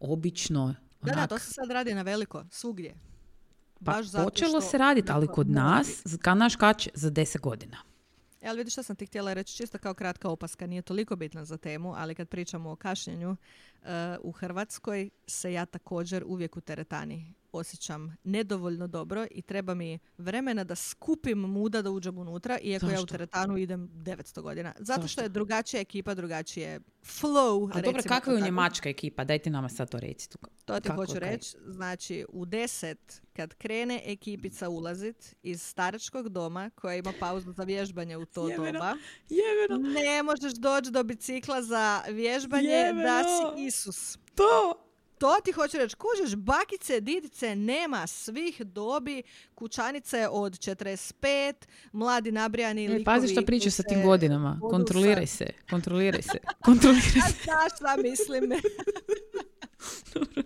obično. Onak... Da, da, to se sad radi na veliko, svugdje. Pa baš zato počelo što... se raditi, ali kod nas, ka naš kač za deset godina. E, ali vidiš što sam ti htjela reći, čisto kao kratka opaska, nije toliko bitna za temu, ali kad pričamo o kašnjenju, uh, u Hrvatskoj se ja također uvijek u teretani osjećam nedovoljno dobro i treba mi vremena da skupim muda da uđem unutra, iako zašto? Ja u teretanu idem devetsto godina. Zato što je drugačija ekipa, drugačije flow. A dobro, kakva je njemačka ekipa? Dajte nama sad to reći. To ti kako, hoću reći. Znači, u deset, kad krene ekipica ulazit iz staračkog doma, koja ima pauzu za vježbanje u to jebeno, doba, jebeno. Ne možeš doći do bicikla za vježbanje jebeno. Da si Isus. To! To ti hoću reći, kužiš, bakice, didice, nema svih dobi, kućanice od četrdeset pet, mladi nabrijani likovi. Pazi što pričaš sa tim godinama, kontroliraj se, kontroliraj se, kontroliraj se. Znaš šta mislim. Dobro.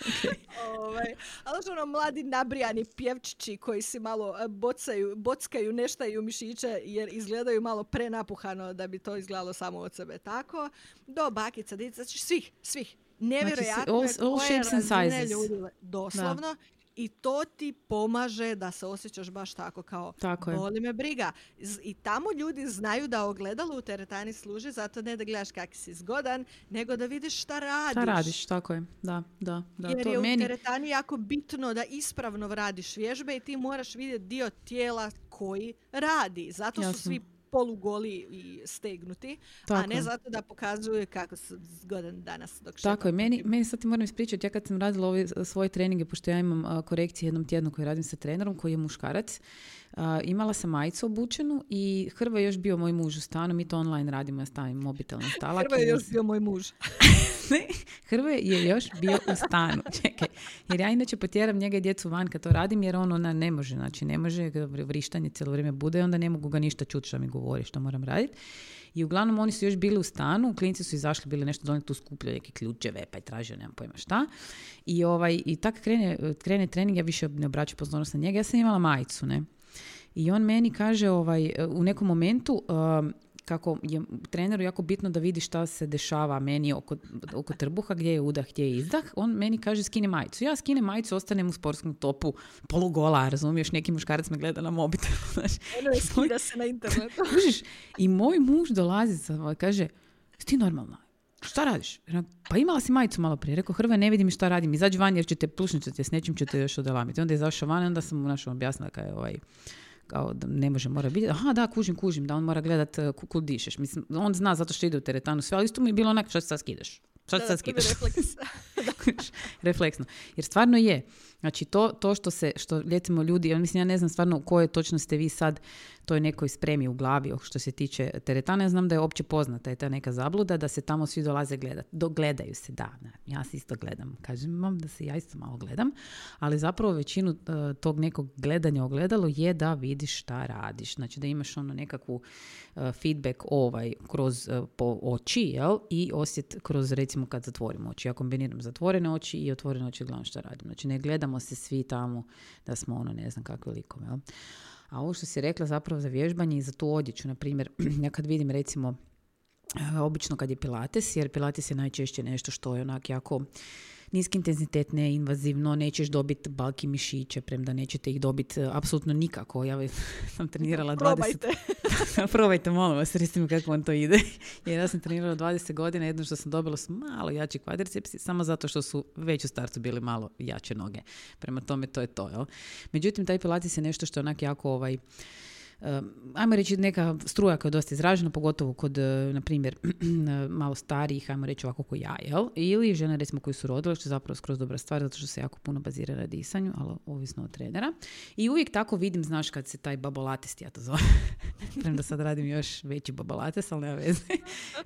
Okay. Ovaj, ali što ono mladi nabrijani pjevčići koji si malo bocaju, bockaju neštaju mišiće jer izgledaju malo prenapuhano da bi to izgledalo samo od sebe tako. Do bakica, didica, znači svih, svih. Nevjerojatno znači, all, all je koje razine ljudi doslovno da. I to ti pomaže da se osjećaš baš tako kao tako boli me briga. I tamo ljudi znaju da ogledalo u teretani služi zato ne da gledaš kak si zgodan, nego da vidiš šta radiš. Šta radiš, tako je. Da, da, da. Jer to je meni... u teretani jako bitno da ispravno radiš vježbe i ti moraš vidjeti dio tijela koji radi. Zato jasno. Su svi polugoli i stegnuti, tako a ne je. Zato da pokazuju kako su zgodan danas. Dok tako je, meni, meni sad ti moram ispričati, ja kad sam radila ove svoje treninge, pošto ja imam a, korekcije jednom tjednu koji radim sa trenerom, koji je muškarac, a, imala sam majicu obučenu i Hrva je još bio moj muž u stanu, mi to online radimo, ja stavim mobitel na stalak. Hrva je još bio moj muž. Ne, Hrva je još bio u stanu, čekaj, jer ja inače potjeram njega i djecu van kad to radim, jer on ona ne može, znači ne može, vrištanje cijelo vrijeme bude i onda ne mogu ga ništa čuti što mi govori, što moram raditi. I uglavnom oni su još bili u stanu, klinci su izašli, bili nešto donijeti tu skupljaju neke ključeve, pa je tražio, nemam pojma šta. I, ovaj, i tako krene, krene trening, ja više ne obraćam pozornost na njega, ja sam imala majicu, ne. I on meni kaže ovaj, u nekom momentu... Um, kako je treneru jako bitno da vidi šta se dešava meni oko, oko trbuha, gdje je udah, gdje je izdah, on meni kaže skine majicu. Ja skine majicu, ostanem u sportskom topu, polugola, razumiješ, neki muškarac me gleda na mobitelu. Eno je skida se na internetu. I moj muž dolazi sa, kaže, ti normalna, šta radiš? Pa imala si majicu malo prije. Rekao, Hrve, ne vidim šta radim, izađi van jer će te plušničati, s nečim će te još odelamiti. Onda je izašao van i onda sam mu našom objasnila kaj je ovaj... kao da ne može, mora biti, aha da, kužim, kužim, da on mora gledat kud ku dišeš. Mislim, on zna zato što ide u teretanu sve, ali isto mu je bilo onako, šta se sad skidaš? Šta se sad skidaš? Refleksno. Jer stvarno je. Znači, to, to što se, što recimo ljudi, ja mislim, ja ne znam stvarno koje točno ste vi sad toj nekoj spremi u glavi što se tiče teretana. Ja znam da je opće poznata je ta neka zabluda, da se tamo svi dolaze gledati. Dogledaju se, da. Ja se isto gledam. Kažem vam da se ja isto malo gledam. Ali zapravo većinu uh, tog nekog gledanja ogledalo je da vidiš šta radiš. Znači da imaš ono nekakvu uh, feedback ovaj kroz uh, po oči, jel? I osjet kroz recimo kad zatvorim oči. Ja kombiniram zatvorene oči i otvorene oči gledam šta radim. Znači ne gledamo se svi tamo da smo ono ne znam kakve likove, jel? A ovo što si rekla zapravo za vježbanje i za tu odjeću, na primjer, ja kad vidim recimo, obično kad je pilates, jer pilates je najčešće nešto što je onak jako niski intenzitet, ne invazivno, nećeš dobiti balki mišiće, premda nećete ih dobiti apsolutno nikako. Ja sam trenirala probajte. dvadeset... Probajte, molim vas, recimo kako vam to ide. Jer ja sam trenirala dvadeset godina, jedno što sam dobila su malo jači kvadricepsi, samo zato što su već u startu bili malo jače noge. Prema tome to je to, jel? Međutim, taj pilates je nešto što je onak jako ovaj... ajmo reći neka struja koja je dosta izražena, pogotovo kod, na primjer, malo starijih, ajmo reći ovako ko ja, jel? Ili žene, recimo, koji su rodile, što je zapravo skroz dobra stvar, zato što se jako puno bazira na disanju, ali ovisno od trenera. I uvijek tako vidim, znaš, kad se taj babolates, ja to zove, premda sad radim još veći babolates, ali nema veze.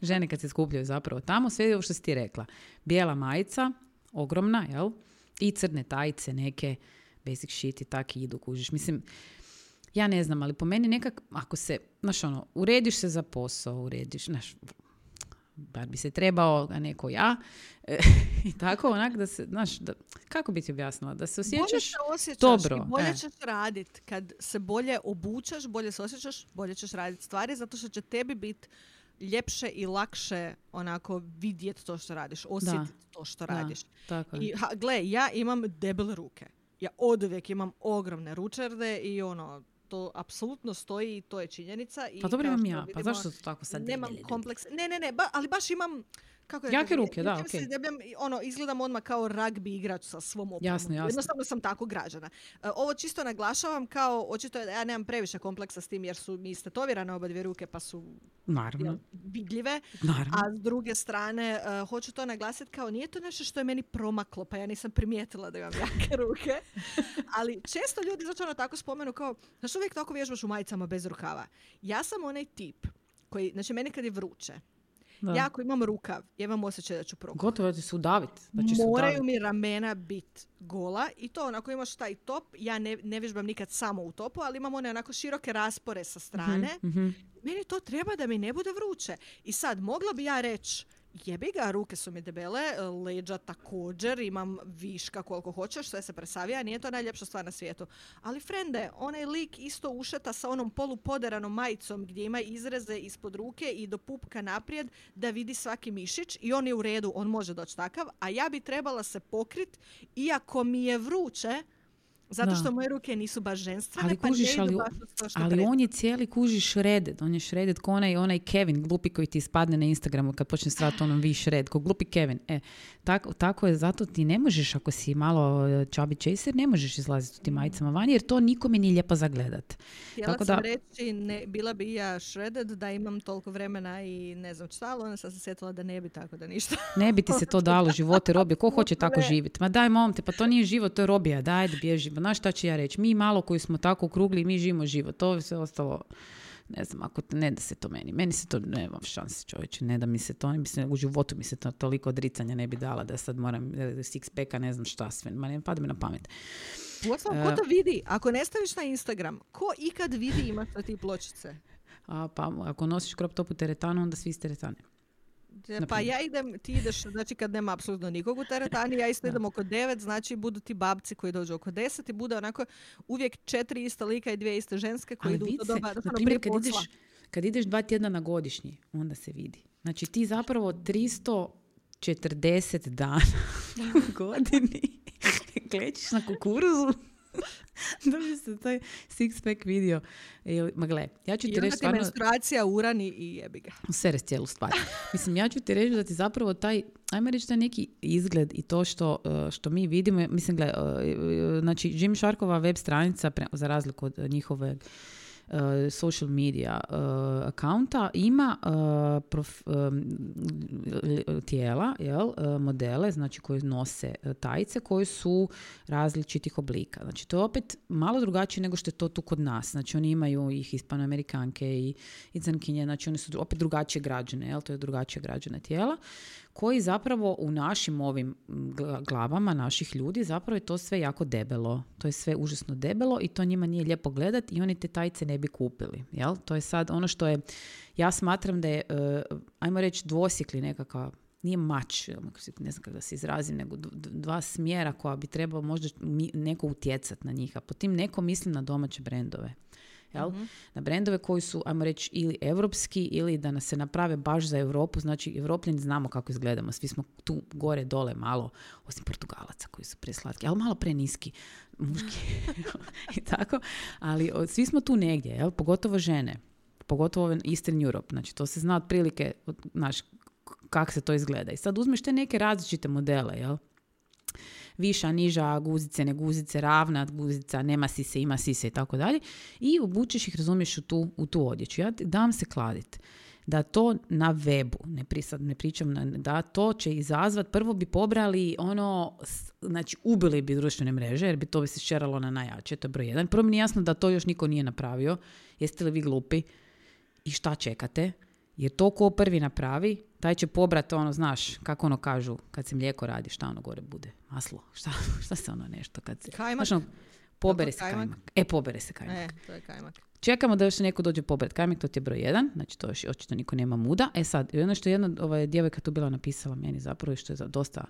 Žene kad se skupljaju zapravo tamo, sve je ovo što si ti rekla. Bijela majica, ogromna, jel? I crne tajice, neke basic shit i tako idu, kužiš. Mislim, ja ne znam, ali po meni nekak, ako se, znaš ono, urediš se za posao, urediš, znaš, bar bi se trebao, a neko ja, e, i tako, onak da se, znaš, da, kako bi ti objasnila, da se osjećaš dobro. Bolje se osjećaš dobro. I bolje e. ćeš raditi. Kad se bolje obučaš, bolje se osjećaš, bolje ćeš raditi stvari, zato što će tebi biti ljepše i lakše onako vidjeti to što radiš, osjetiti to što da, radiš. Tako je. I, ha, gle, ja imam debele ruke. Ja oduvijek imam ogromne ručerde i ono, to apsolutno stoji i to je činjenica. I pa dobro imam ja, vidimo, pa zašto to tako sad nemam debeli? Kompleks, ne, ne, ne, ba, ali baš imam... Kako je, jake ruke, da, okej. Okay. Debljam, ono, izgledam odmah kao ragbi igrač sa svom opremom. Jasno, jasno. Jednostavno sam tako građana. Ovo čisto naglašavam kao, očito je da ja nemam previše kompleksa s tim jer su mi istetovirane oba dvije ruke pa su naravno vidljive. Naravno. A s druge strane, uh, hoću to naglasiti kao nije to nešto što je meni promaklo pa ja nisam primijetila da imam jake ruke. Ali često ljudi začano tako spomenu kao, znaš uvijek tako vježbaš u majicama bez rukava. Ja sam onaj tip koji, znači meni kad je vruće, da. Ja ako imam rukav, ja imam osjećaj da ću prokuhati. Gotovo da ću se udaviti. Moraju mi ramena biti gola i to onako imaš taj top. Ja ne, ne vježbam nikad samo u topu, ali imam one onako široke raspore sa strane. Mm-hmm. Meni to treba da mi ne bude vruće. I sad, mogla bi ja reći, jebi ga, ruke su mi debele, leđa također, imam viška koliko hoćeš, sve se presavija, nije to najljepša stvar na svijetu. Ali, frende, onaj lik isto ušeta sa onom polupoderanom majicom gdje ima izreze ispod ruke i do pupka naprijed da vidi svaki mišić i on je u redu, on može doći takav, a ja bi trebala se pokrit iako mi je vruće, zato da. Što moje ruke nisu baš ženstvene, ali kužiš, pa ne idu baš to što ali pred... on je cijeli kuži shredded. On je shredded ko onaj, onaj Kevin, glupi koji ti ispadne na Instagramu kad počne stvarati onom vi shred, ko glupi Kevin. E, tako, tako je, zato ti ne možeš, ako si malo chubby chaser, ne možeš izlaziti u tim majicama vani, jer to nikome nije lijepo zagledat. Htjela tako sam da... reći, ne, bila bi ja shredded da imam toliko vremena i ne znam šta, ali ona sam se sjetila da ne bi tako da ništa. Ne bi ti se to dalo, živote robije, ko hoće tako živjeti? Ma daj momte, pa to nije život, to je robija, daj da bježi. Znaš šta ću ja reći? Mi malo koji smo tako okrugli, mi živimo život. To je sve ostalo, ne znam, ako ne da se to meni. Meni se to, nemam šanse čovječe, ne da mi se to, ne bi se, u životu mi se to toliko odricanja ne bi dala da sad moram six packa, ne znam šta sve. Ma ne pada mi na pamet. Uostalom, ko to vidi? Ako ne staviš na Instagram, ko ikad vidi ima ti pločice? A, pa ako nosiš crop topu teretanu, onda svi iz teretane. Pa ja idem, ti ideš, znači kad nema apsolutno nikog u teretani, ja isto idem oko devet, znači budu ti babci koji dođu oko deset i bude onako uvijek četiri ista lika i dvije iste ženske koji ali idu u to doba. Na primjer, kad ideš, kad ideš dva tjedna na godišnji, onda se vidi. Znači ti zapravo tristo četrdeset dana u godini klečiš na kukuruzu. Da bi se taj six-pack vidio. Ma gle, ja ću ti reći stvarno... I onda ti menstruacija urani i jebi ga. Sere cijelu stvar. Mislim, ja ću ti reći da ti zapravo taj, ajmo reći taj neki izgled i to što, što mi vidimo, mislim, gle, znači, Gym Sharkova web stranica, za razliku od njihove social media akaunta, ima prof, tijela, jel, modele, znači koji nose tajice, koji su različitih oblika. Znači to je opet malo drugačije nego što je to tu kod nas. Znači oni imaju i hispanoamerikanke i, i crnkinje, znači oni su opet drugačije građane, jel, to je drugačije građana tijela, koji zapravo u našim ovim glavama naših ljudi zapravo je to sve jako debelo. To je sve užasno debelo i to njima nije lijepo gledati i oni te tajice ne bi kupili. Jel? To je sad ono što je, ja smatram da je, uh, ajmo reći, dvosjekli nekakav, nije mač, ne znam kako da se izrazim, nego dva smjera koja bi trebao možda neko utjecati na njih. A po tim neko mislim na domaće brendove. Jel? Mm-hmm. Na brendove koji su, ajmo reći, ili evropski ili da nas se naprave baš za Europu. Znači, Evropljani znamo kako izgledamo. Svi smo tu gore, dole, malo, osim Portugalaca koji su preslatki, ali malo pre niski muški i tako. Ali o, svi smo tu negdje, jel? Pogotovo žene, pogotovo Eastern Europe. Znači, to se zna otprilike, znaš, kako se to izgleda. I sad uzmeš te neke različite modele, jel? Viša, niža, guzice, ne guzice, ravna guzica, nema sise, ima sise i tako dalje. I obučeš ih, razumiješ, u tu, u tu odjeću. Ja dam se kladit da to na webu, ne, pri, sad ne pričam, na, da to će izazvat, prvo bi pobrali ono, znači ubili bi društvene mreže, jer bi to bi se šeralo na najjače, to je broj jedan. Prvo mi je jasno da to još niko nije napravio. Jeste li vi glupi? I šta čekate? Jer to ko prvi napravi, taj će pobrati ono, znaš, kako ono kažu, kad se mlijeko radi, šta ono gore bude? Maslo, šta, šta se ono nešto kad se... Kajmak. Znaš, ono, pobere se kajmak. kajmak. E, pobere se kajmak. E, to je kajmak. Čekamo da još neko dođe pobrat kajmak, to ti je broj jedan, znači to još očito niko nema muda. E sad, ono što je jedna ovaj, djevojka tu bila napisala meni zapravo, što je dosta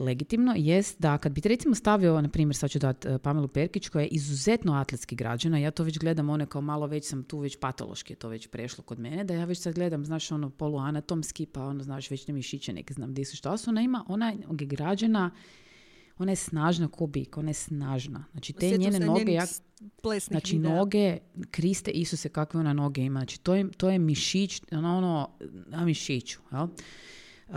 legitimno, jest da kad bi te recimo stavio, na primjer, sad ću dati Pamelu Perikić, koja je izuzetno atletski građana, ja to već gledam one kao malo već sam tu već patološki je to već prešlo kod mene, da ja već sad gledam, znaš, ono poluanatomski, pa ono, znaš, već ne mišiće, neke znam gdje su šta su, ona ima, ona je građana, ona je snažna ko bik, ona je snažna. Znači, te Sjetim njene noge, ja, znači videa. Noge, Kriste Isuse, kakve ona noge ima. Znači, to je, to je mišić, ono, ono na mišiću, jel?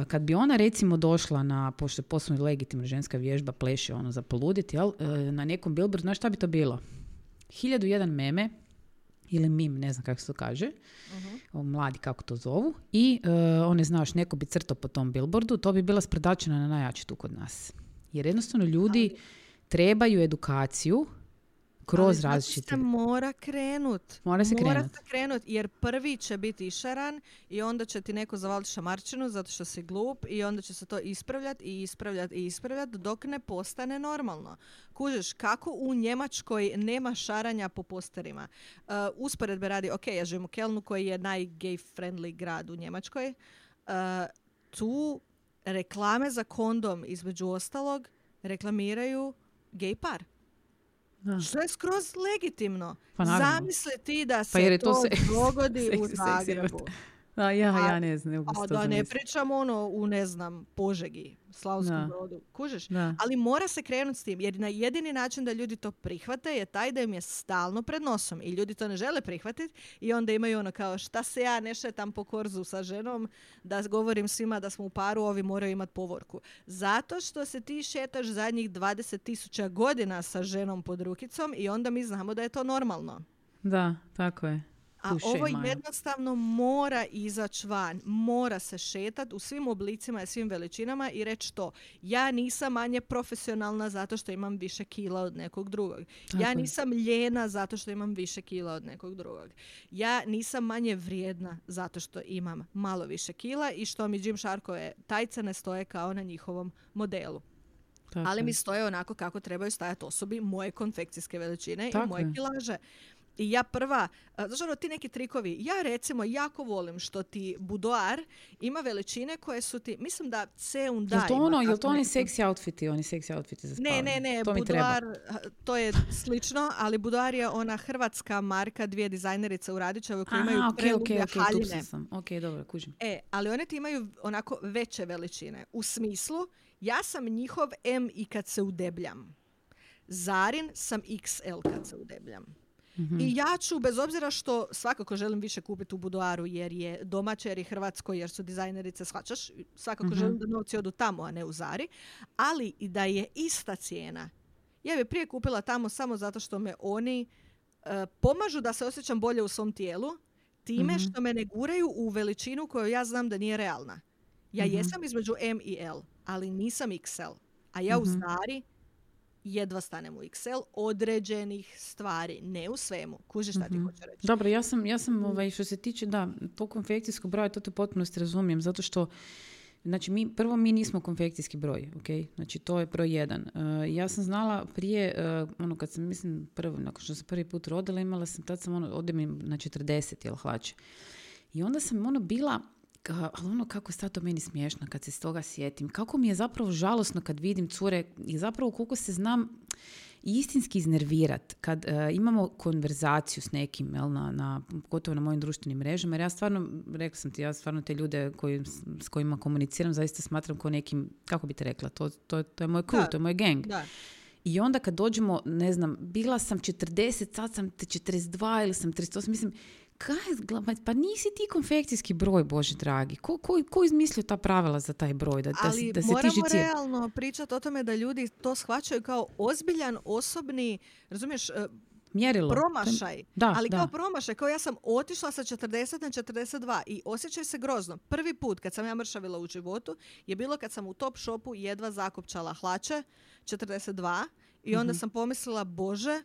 Kad bi ona recimo došla na, pošto je poslovno legitimna ženska vježba, pleše ono za poluditi, jel? Na nekom billboardu, znaš šta bi to bilo? Hiljadu jedan meme, ili mim, ne znam kako se to kaže, uh-huh. o, mladi kako to zovu, i uh, one, znaš, neko bi crtao po tom billboardu, to bi bila sprdačena na najjači tu kod nas. Jer jednostavno ljudi ali, trebaju edukaciju kroz znači različite... Ali mora krenut. Mora se krenut. Mora se krenut, jer prvi će biti išaran i onda će ti neko zavaliti šamarčinu zato što si glup i onda će se to ispravljati i ispravljati i ispravljati dok ne postane normalno. Kužiš, kako u Njemačkoj nema šaranja po posterima. Uh, usporedbe radi, ok, ja živim u Kelnu koji je naj-gay-friendly grad u Njemačkoj. Uh, tu... Reklame za kondom, između ostalog, reklamiraju gej par. Da. Što je skroz legitimno. Pa zamisli ti da se pa to se... dogodi u Zagrebu. Da, ja, a, ja ne znam. A da ne pričam ono u, ne znam, Požegi, Slavonskom Brodu. Kužiš? Da. Ali mora se krenuti s tim, jer na jedini način da ljudi to prihvate je taj da im je stalno pred nosom. I ljudi to ne žele prihvatiti i onda imaju ono kao šta se ja ne šetam po korzu sa ženom, da govorim svima da smo u paru, ovi moraju imati povorku. Zato što se ti šetaš zadnjih dvadeset tisuća godina sa ženom pod rukicom i onda mi znamo da je to normalno. Da, tako je. A ovo jednostavno mora izaći van, mora se šetati u svim oblicima i svim veličinama i reći to. Ja nisam manje profesionalna zato što imam više kila od nekog drugog. Tako. Ja nisam lijena zato što imam više kila od nekog drugog. Ja nisam manje vrijedna zato što imam malo više kila i što mi Gym Sharkove tajce ne stoje kao na njihovom modelu. Tako. Ali mi stoje onako kako trebaju stajati osobi moje konfekcijske veličine tako i moje kilaže. I ja prva, znaš ono, ti neki trikovi, ja recimo jako volim što ti Buduar ima veličine koje su ti, mislim da se unda ima. Je to ono, je to oni seksi outfiti, oni seksi outfiti za spavanje? Ne, ne, ne, to Buduar, to je slično, ali Buduar je ona hrvatska marka, dvije dizajnerice u Radićevoj koje aha, imaju okay, preluge okay, okay, haljine. Aha, sam, ok, dobro, kužim. E, ali one ti imaju onako veće veličine, u smislu, ja sam njihov M i kad se udebljam. Zarin sam iks el kad se udebljam. Mm-hmm. I ja ću, bez obzira što svakako želim više kupiti u Buduaru jer je domaće, jer je hrvatsko, jer su dizajnerice, shvaćaš, svakako mm-hmm. želim da novci odu tamo, a ne u Zari, ali i da je ista cijena. Ja bih prije kupila tamo samo zato što me oni uh, pomažu da se osjećam bolje u svom tijelu, time mm-hmm. što me ne guraju u veličinu koju ja znam da nije realna. Ja mm-hmm. jesam između M i L, ali nisam iks el, a ja mm-hmm. u Zari jedva stanem u iks el određenih stvari, ne u svemu. Kužiš šta ti hoću reći? Dobro, ja sam, ja sam ovaj, što se tiče, da, to konfekcijsko broja, to te potpuno razumijem, zato što znači, mi, prvo, mi nismo konfekcijski broj, ok? Znači, to je broj jedan. Uh, ja sam znala prije, uh, ono, kad sam, mislim, prvo, nakon što sam prvi put rodila, imala sam, tad sam, ono, ode mi na četrdeset, jel, hlače. I onda sam, ono, bila... Ali ono kako je sad to meni smiješno kad se s toga sjetim. Kako mi je zapravo žalosno kad vidim cure i zapravo koliko se znam istinski iznervirat kad uh, imamo konverzaciju s nekim, jel, na, na, gotovo na mojim društvenim mrežama. Jer ja stvarno, rekla sam ti, ja stvarno te ljude koji, s kojima komuniciram zaista smatram kao nekim, kako bi te rekla, to, to, to je moj crew, da. To je moj gang. Da. I onda kad dođemo, ne znam, bila sam četrdeset, sad sam te četrdeset dva ili sam trideset osam, mislim, kaj, pa nisi ti konfekcijski broj, Bože dragi. Ko, ko, ko izmislio ta pravila za taj broj? Da, da, ali da se moramo tiži realno pričati o tome da ljudi to shvaćaju kao ozbiljan osobni, razumiješ, mjerilo. Promašaj. Da, ali da. Kao promašaj, kao ja sam otišla sa četrdeset na četrdeset dva i osjećaj se grozno. Prvi put kad sam ja mršavila u životu je bilo kad sam u Top Shopu jedva zakopčala hlače četrdeset dva i onda mm-hmm. sam pomislila, Bože,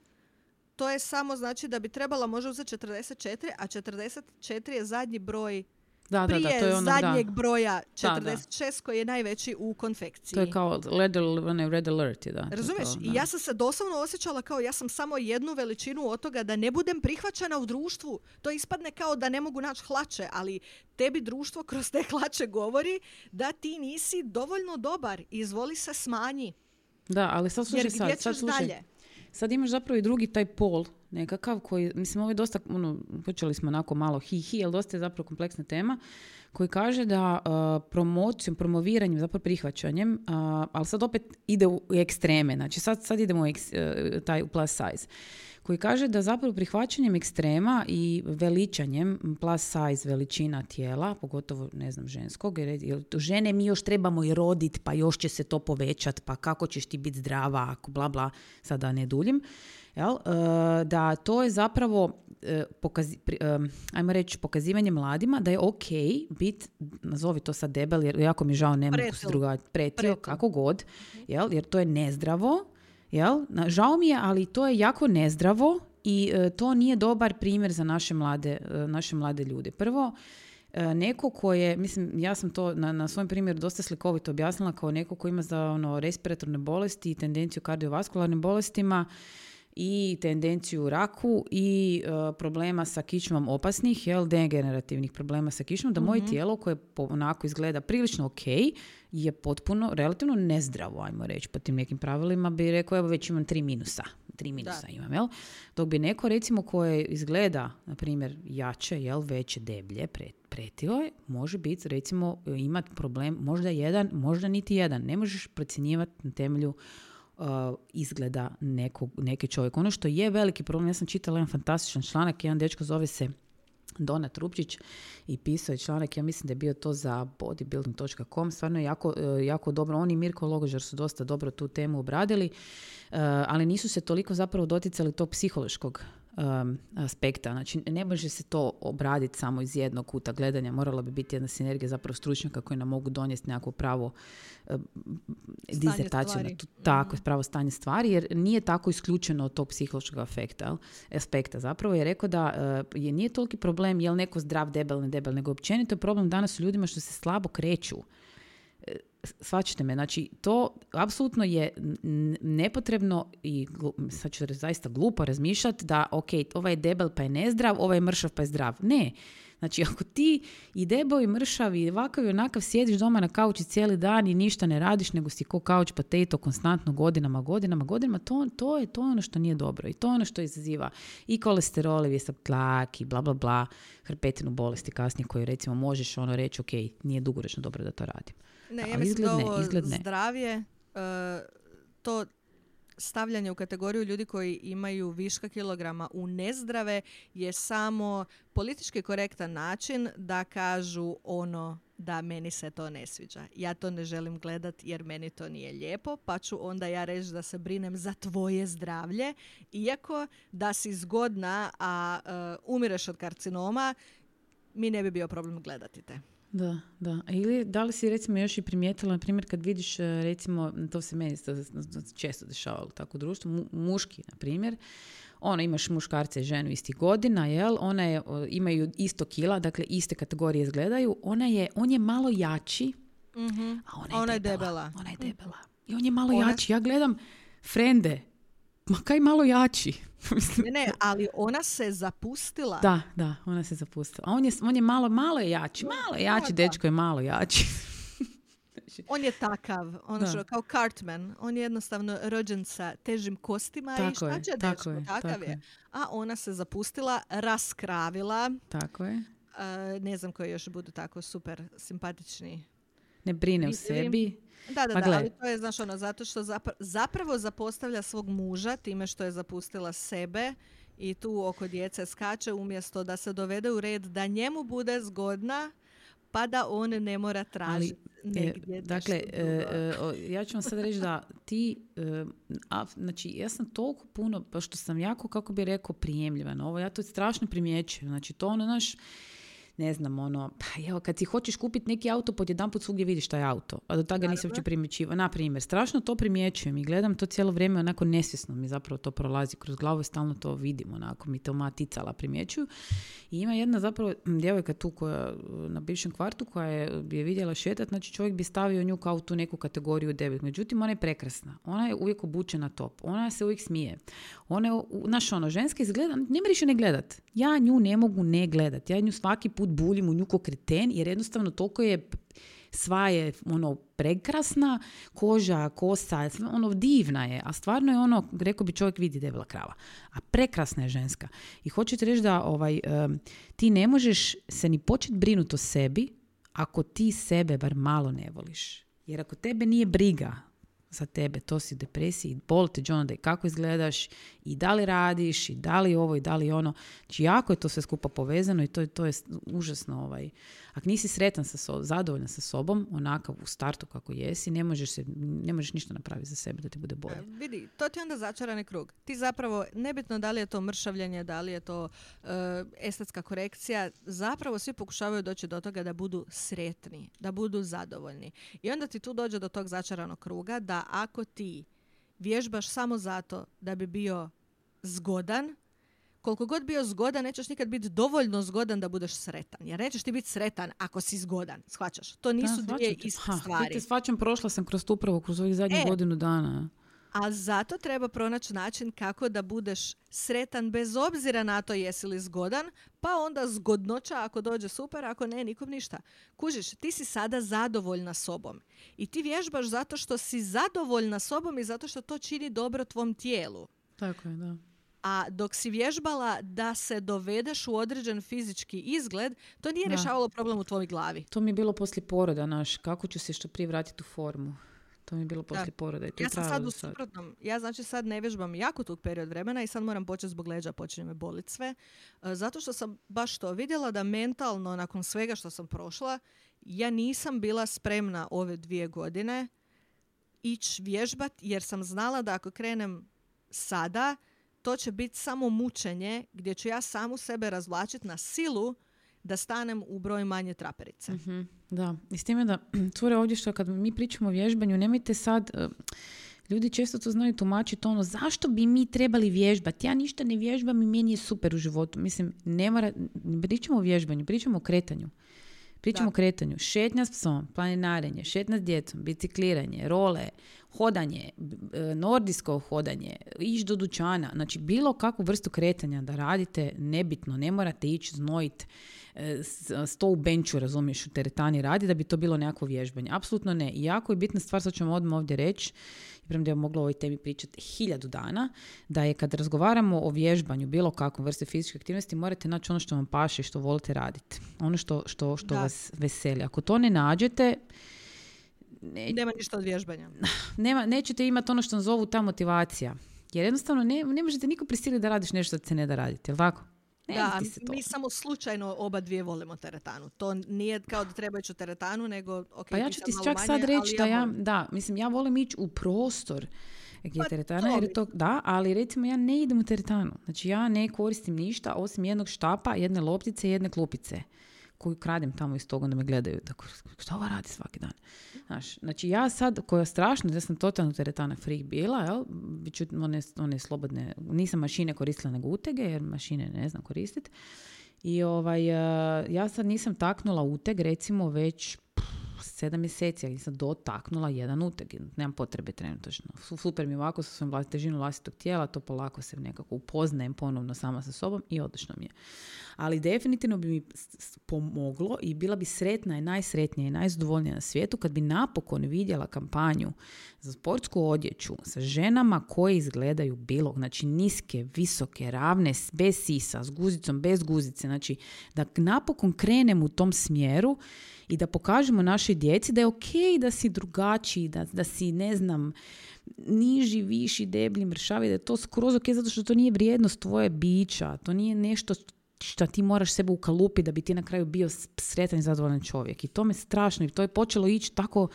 to je samo znači da bi trebala možda uzeti četrdeset četiri, a četrdeset četiri je zadnji broj Da, prije da, da, to je ono, zadnjeg da. broja četrdeset šest da, da. koji je najveći u konfekciji. To je kao red, red alert. Da, razumeš? To, da. I ja sam se doslovno osjećala kao ja sam samo jednu veličinu od toga da ne budem prihvaćena u društvu. To ispadne kao da ne mogu naći hlače, ali tebi društvo kroz te hlače govori da ti nisi dovoljno dobar. Izvoli se smanji. Da, ali sad slušaj sad. Jer gdje ćeš dalje? Sad imaš zapravo i drugi taj pol nekakav koji, mislim, ovo je dosta, ono, počeli smo onako malo hi-hi, ali dosta je zapravo kompleksna tema, koji kaže da uh, promocijom, promoviranjem, zapravo prihvaćanjem, uh, ali sad opet ide u ekstreme, znači sad, sad idemo u eks, uh, taj plus size, koji kaže da zapravo prihvaćanjem ekstrema i veličanjem plus size veličina tijela, pogotovo, ne znam, ženskog, jer, jer žene mi još trebamo i roditi, pa još će se to povećati, pa kako ćeš ti biti zdrava, ako bla bla, sada ne duljim, jel? Da to je zapravo pokazi, ajmo reći pokazivanje mladima da je ok biti, nazovi to sad debel, jer jako mi žao, ne mogu se drugačije, pretio, kako god, jel? Jer to je nezdravo, jel? Žao mi je, ali to je jako nezdravo i to nije dobar primjer za naše mlade, naše mlade ljude. Prvo, neko ko je, mislim, ja sam to na, na svojem primjeru dosta slikovito objasnila kao neko ko ima za ono, respiratorne bolesti i tendenciju kardiovaskularnim bolestima i tendenciju raku i uh, problema sa kičmom opasnih, jel, degenerativnih problema sa kičmom, da mm-hmm. moje tijelo koje po, onako izgleda prilično ok, je potpuno relativno nezdravo, ajmo reći, po tim nekim pravilima bi rekao, evo već imam tri minusa. Tri minusa da. imam, jel? Dok bi neko, recimo, koje izgleda, na primjer, jače, jel, veće, deblje, pre, pretilo je, može biti, recimo, imati problem, možda jedan, možda niti jedan. Ne možeš procjenjivati na temelju Uh, izgleda nekog, neki čovjek. Ono što je veliki problem, ja sam čitala jedan fantastičan članak, jedan dečko zove se Donat Rupčić i pisao je članak, ja mislim da je bio to za bodybuilding dot com, stvarno je jako, jako dobro. Oni i Mirko Logožar su dosta dobro tu temu obradili, uh, ali nisu se toliko zapravo doticali tog psihološkog um, aspekta. Znači, ne može se to obraditi samo iz jednog kuta gledanja, morala bi biti jedna sinergija zapravo stručnjaka koji nam mogu donijeti nekako pravo uh, disertaciju, na tu, tako, pravo stanje stvari, jer nije tako isključeno od tog psihološkog afekta, aspekta. Zapravo je rekao da uh, je, nije toliki problem je li neko zdrav, debel, ne debel, nego općenito je problem danas u ljudima što se slabo kreću. Shvaćate me, znači to apsolutno je nepotrebno i sad ću zaista glupo razmišljati da ok, ovaj je debel pa je nezdrav, ovaj je mršav pa je zdrav. Ne, znači ako ti i debel i mršav i ovakav i onakav sjediš doma na kauči cijeli dan i ništa ne radiš nego si ko kauč potato konstantno godinama, godinama, godinama, to, to je to ono što nije dobro i to je ono što izaziva i kolesterol i vijesav tlak i bla bla bla, hrpetinu bolesti kasnije koju recimo možeš ono reći ok, nije dugoročno dobro da to radim. Ne, ja mislim da ovo zdravlje, uh, to stavljanje u kategoriju ljudi koji imaju viška kilograma u nezdrave je samo politički korektan način da kažu ono da meni se to ne sviđa. Ja to ne želim gledati jer meni to nije lijepo, pa ću onda ja reći da se brinem za tvoje zdravlje, iako da si zgodna, a uh, umireš od karcinoma, mi ne bi bio problem gledati te. Da, da. Ili da li si recimo još i primijetila, na primjer kad vidiš recimo, to se meni često dešavalo tako u društvu, mu, muški na primjer, ono imaš muškarca i ženu istih godina, jel, ona je, imaju isto kila, dakle iste kategorije izgledaju, ona je, on je malo jači, mm-hmm. a ona je, ona je debela. debela. Ona je debela. I on je malo ona... jači. Ja gledam frende, ma kaj malo jači. Ne, ne, ali ona se zapustila. Da, da, ona se zapustila. A on je, on je malo, malo je jači, malo je jači, dečko je malo jači. On je takav, ono što kao Cartman, on je jednostavno rođen sa težim kostima tako i šta će je, dečko, tako je, takav tako je. je. A ona se zapustila, raskravila. Tako je. Uh, ne znam koji još budu tako super simpatični. Ne brine o sebi. Da, da, pa da, ali to je, znaš, ono, zato što zapra- zapravo zapostavlja svog muža time što je zapustila sebe i tu oko djece skače umjesto da se dovede u red da njemu bude zgodna pa da on ne mora tražiti negdje. E, dakle, e, e, ja ću vam sad reći da ti, e, a, znači, ja sam toliko puno, pa što sam jako, kako bi rekao, prijemljiva na ovo, ja to strašno primjećujem. Znači, to ono, naš, ne znam, ono, pa evo, kad si hoćeš kupiti neki auto, pod jedan put svugdje vidiš taj auto, a do toga nisam uopće primjećivala. Naprimjer, strašno to primjećujem i gledam to cijelo vrijeme, onako nesvjesno mi zapravo to prolazi kroz glavu i stalno to vidim, onako mi to maticala primjećuju. I ima jedna zapravo djevojka tu koja, na bivšem kvartu, koja je, je vidjela šetat, znači čovjek bi stavio nju kao tu neku kategoriju devet. Međutim, ona je prekrasna, ona je uvijek obučena top, ona se uvijek smije. Ona je, znaš, ono, ženska izgleda, ne mreš ju ne gledat. Ja nju ne mogu ne gledat. Ja nju svaki put buljim u nju ko kreten, jer jednostavno toliko je, sva je, ono, prekrasna, koža, kosa, ono, divna je, a stvarno je ono, rekao bi čovjek, vidi debela krava, a prekrasna je ženska. I hoću ti reći da ovaj, um, ti ne možeš se ni početi brinuti o sebi ako ti sebe bar malo ne voliš. Jer ako tebe nije briga za tebe, to si u depresiji, bol te džona da i kako izgledaš, i da li radiš, i da li ovo, i da li ono. Znači, jako je to sve skupa povezano i to je, to je užasno. Ovaj. Ako nisi sretan, sa so, zadovoljan sa sobom, onakav u startu kako jesi, ne možeš, se, ne možeš ništa napraviti za sebe da ti bude bolje. E, vidi, to ti onda začarani krug. Ti zapravo, nebitno da li je to mršavljanje, da li je to uh, estetska korekcija, zapravo svi pokušavaju doći do toga da budu sretni, da budu zadovoljni. I onda ti tu dođe do tog začaranog kruga da ako ti vježbaš samo zato da bi bio zgodan, koliko god bio zgodan, nećeš nikad biti dovoljno zgodan da budeš sretan. Jer nećeš ti biti sretan ako si zgodan. Shvaćaš? To nisu da, dvije iste ha, stvari. Te shvaćam, prošla sam kroz to upravo, kroz ovih zadnjih e, godinu dana. A zato treba pronaći način kako da budeš sretan bez obzira na to jesi li zgodan, pa onda zgodnoća ako dođe super, ako ne, nikom ništa. Kužiš, ti si sada zadovoljna sobom i ti vježbaš zato što si zadovoljna sobom i zato što to čini dobro tvom tijelu. Tako je, da. A dok si vježbala da se dovedeš u određen fizički izgled, to nije da. Rješavalo problem u tvojoj glavi. To mi je bilo poslije poroda, naš, kako ću se što prije vratiti u formu. To mi je bilo poslije poroda. Ja sam sad u suprotnom. Ja znači sad ne vježbam jako tog period vremena i sad moram početi zbog leđa, počinje me bolit sve. Zato što sam baš to vidjela da mentalno nakon svega što sam prošla, ja nisam bila spremna ove dvije godine ići vježbat jer sam znala da ako krenem sada, to će biti samo mučenje gdje ću ja samu sebe razvlačiti na silu da stanem u broj manje traperice. Mm-hmm, da, i s time da, cure, ovdje što kad mi pričamo o vježbanju, nemojte sad, ljudi često to znaju tumačiti ono, zašto bi mi trebali vježbati? Ja ništa ne vježbam i meni je super u životu. Mislim, ne mora, pričamo o vježbanju, pričamo o kretanju. Pričamo da. O kretanju. Šetnja s psom, planinarenje, šetnja s djecom, bicikliranje, role, hodanje, nordijsko hodanje, ići do dućana. Znači, bilo kakvu vrstu kretanja da radite, nebitno, ne morate ići znojiti sto u benču, razumiješ, u teretani radi da bi to bilo nekako vježbanje. Apsolutno ne. I jako je bitna stvar, sad ćemo odmah ovdje reći, premda je mogla o ovoj temi pričati hiljadu dana, da je kad razgovaramo o vježbanju bilo kakvom vrste fizičke aktivnosti, morate naći ono što vam paše i što volite raditi. Ono što, što, što vas veseli. Ako to ne nađete, ne, nema ništa od vježbanja. Nema, nećete imati ono što vam zovu ta motivacija. Jer jednostavno ne, ne možete niko prisiliti da radiš nešto da se ne da raditi. Jel' tako? Ne, da, mi samo slučajno oba dvije volimo teretanu. To nije kao da treba ići u teretanu, nego... Okay, pa ja ću ti čak manje, sad reći da ja, ja, da, mislim, ja volim ići u prostor gdje je teretana, jer je to, da, ali recimo ja ne idem u teretanu. Znači ja ne koristim ništa osim jednog štapa, jedne loptice i jedne klupice koju kradem tamo iz toga, onda me gledaju. Tako, što ova radi svaki dan? Znaš, znači ja sad, koja strašno, da sam totalno teretana freak bila, jel? Biću one, one slobodne, nisam mašine koristila nego utege, jer mašine ne znam koristiti. I ovaj, ja sad nisam taknula uteg, recimo već sedam mjeseci, ali nisam dotaknula jedan uteg. Nemam potrebe trenutno. Super mi ovako sa svojom vlasti, težinu vlastitog tijela, to polako se nekako upoznajem ponovno sama sa sobom i odlično mi je. Ali definitivno bi mi pomoglo i bila bi sretna i najsretnija i najzadovoljnija na svijetu kad bi napokon vidjela kampanju za sportsku odjeću sa ženama koje izgledaju bilo, znači niske, visoke, ravne, bez sisa, s guzicom, bez guzice. Znači da napokon krenem u tom smjeru i da pokažemo našoj djeci da je ok da si drugačiji, da, da si, ne znam, niži, viši, deblji, mršavi, da je to skroz ok, zato što to nije vrijednost tvoje bića, to nije nešto što ti moraš sebe ukalupiti da bi ti na kraju bio sretan i zadovoljan čovjek. I to me strašno, i to je počelo ići tako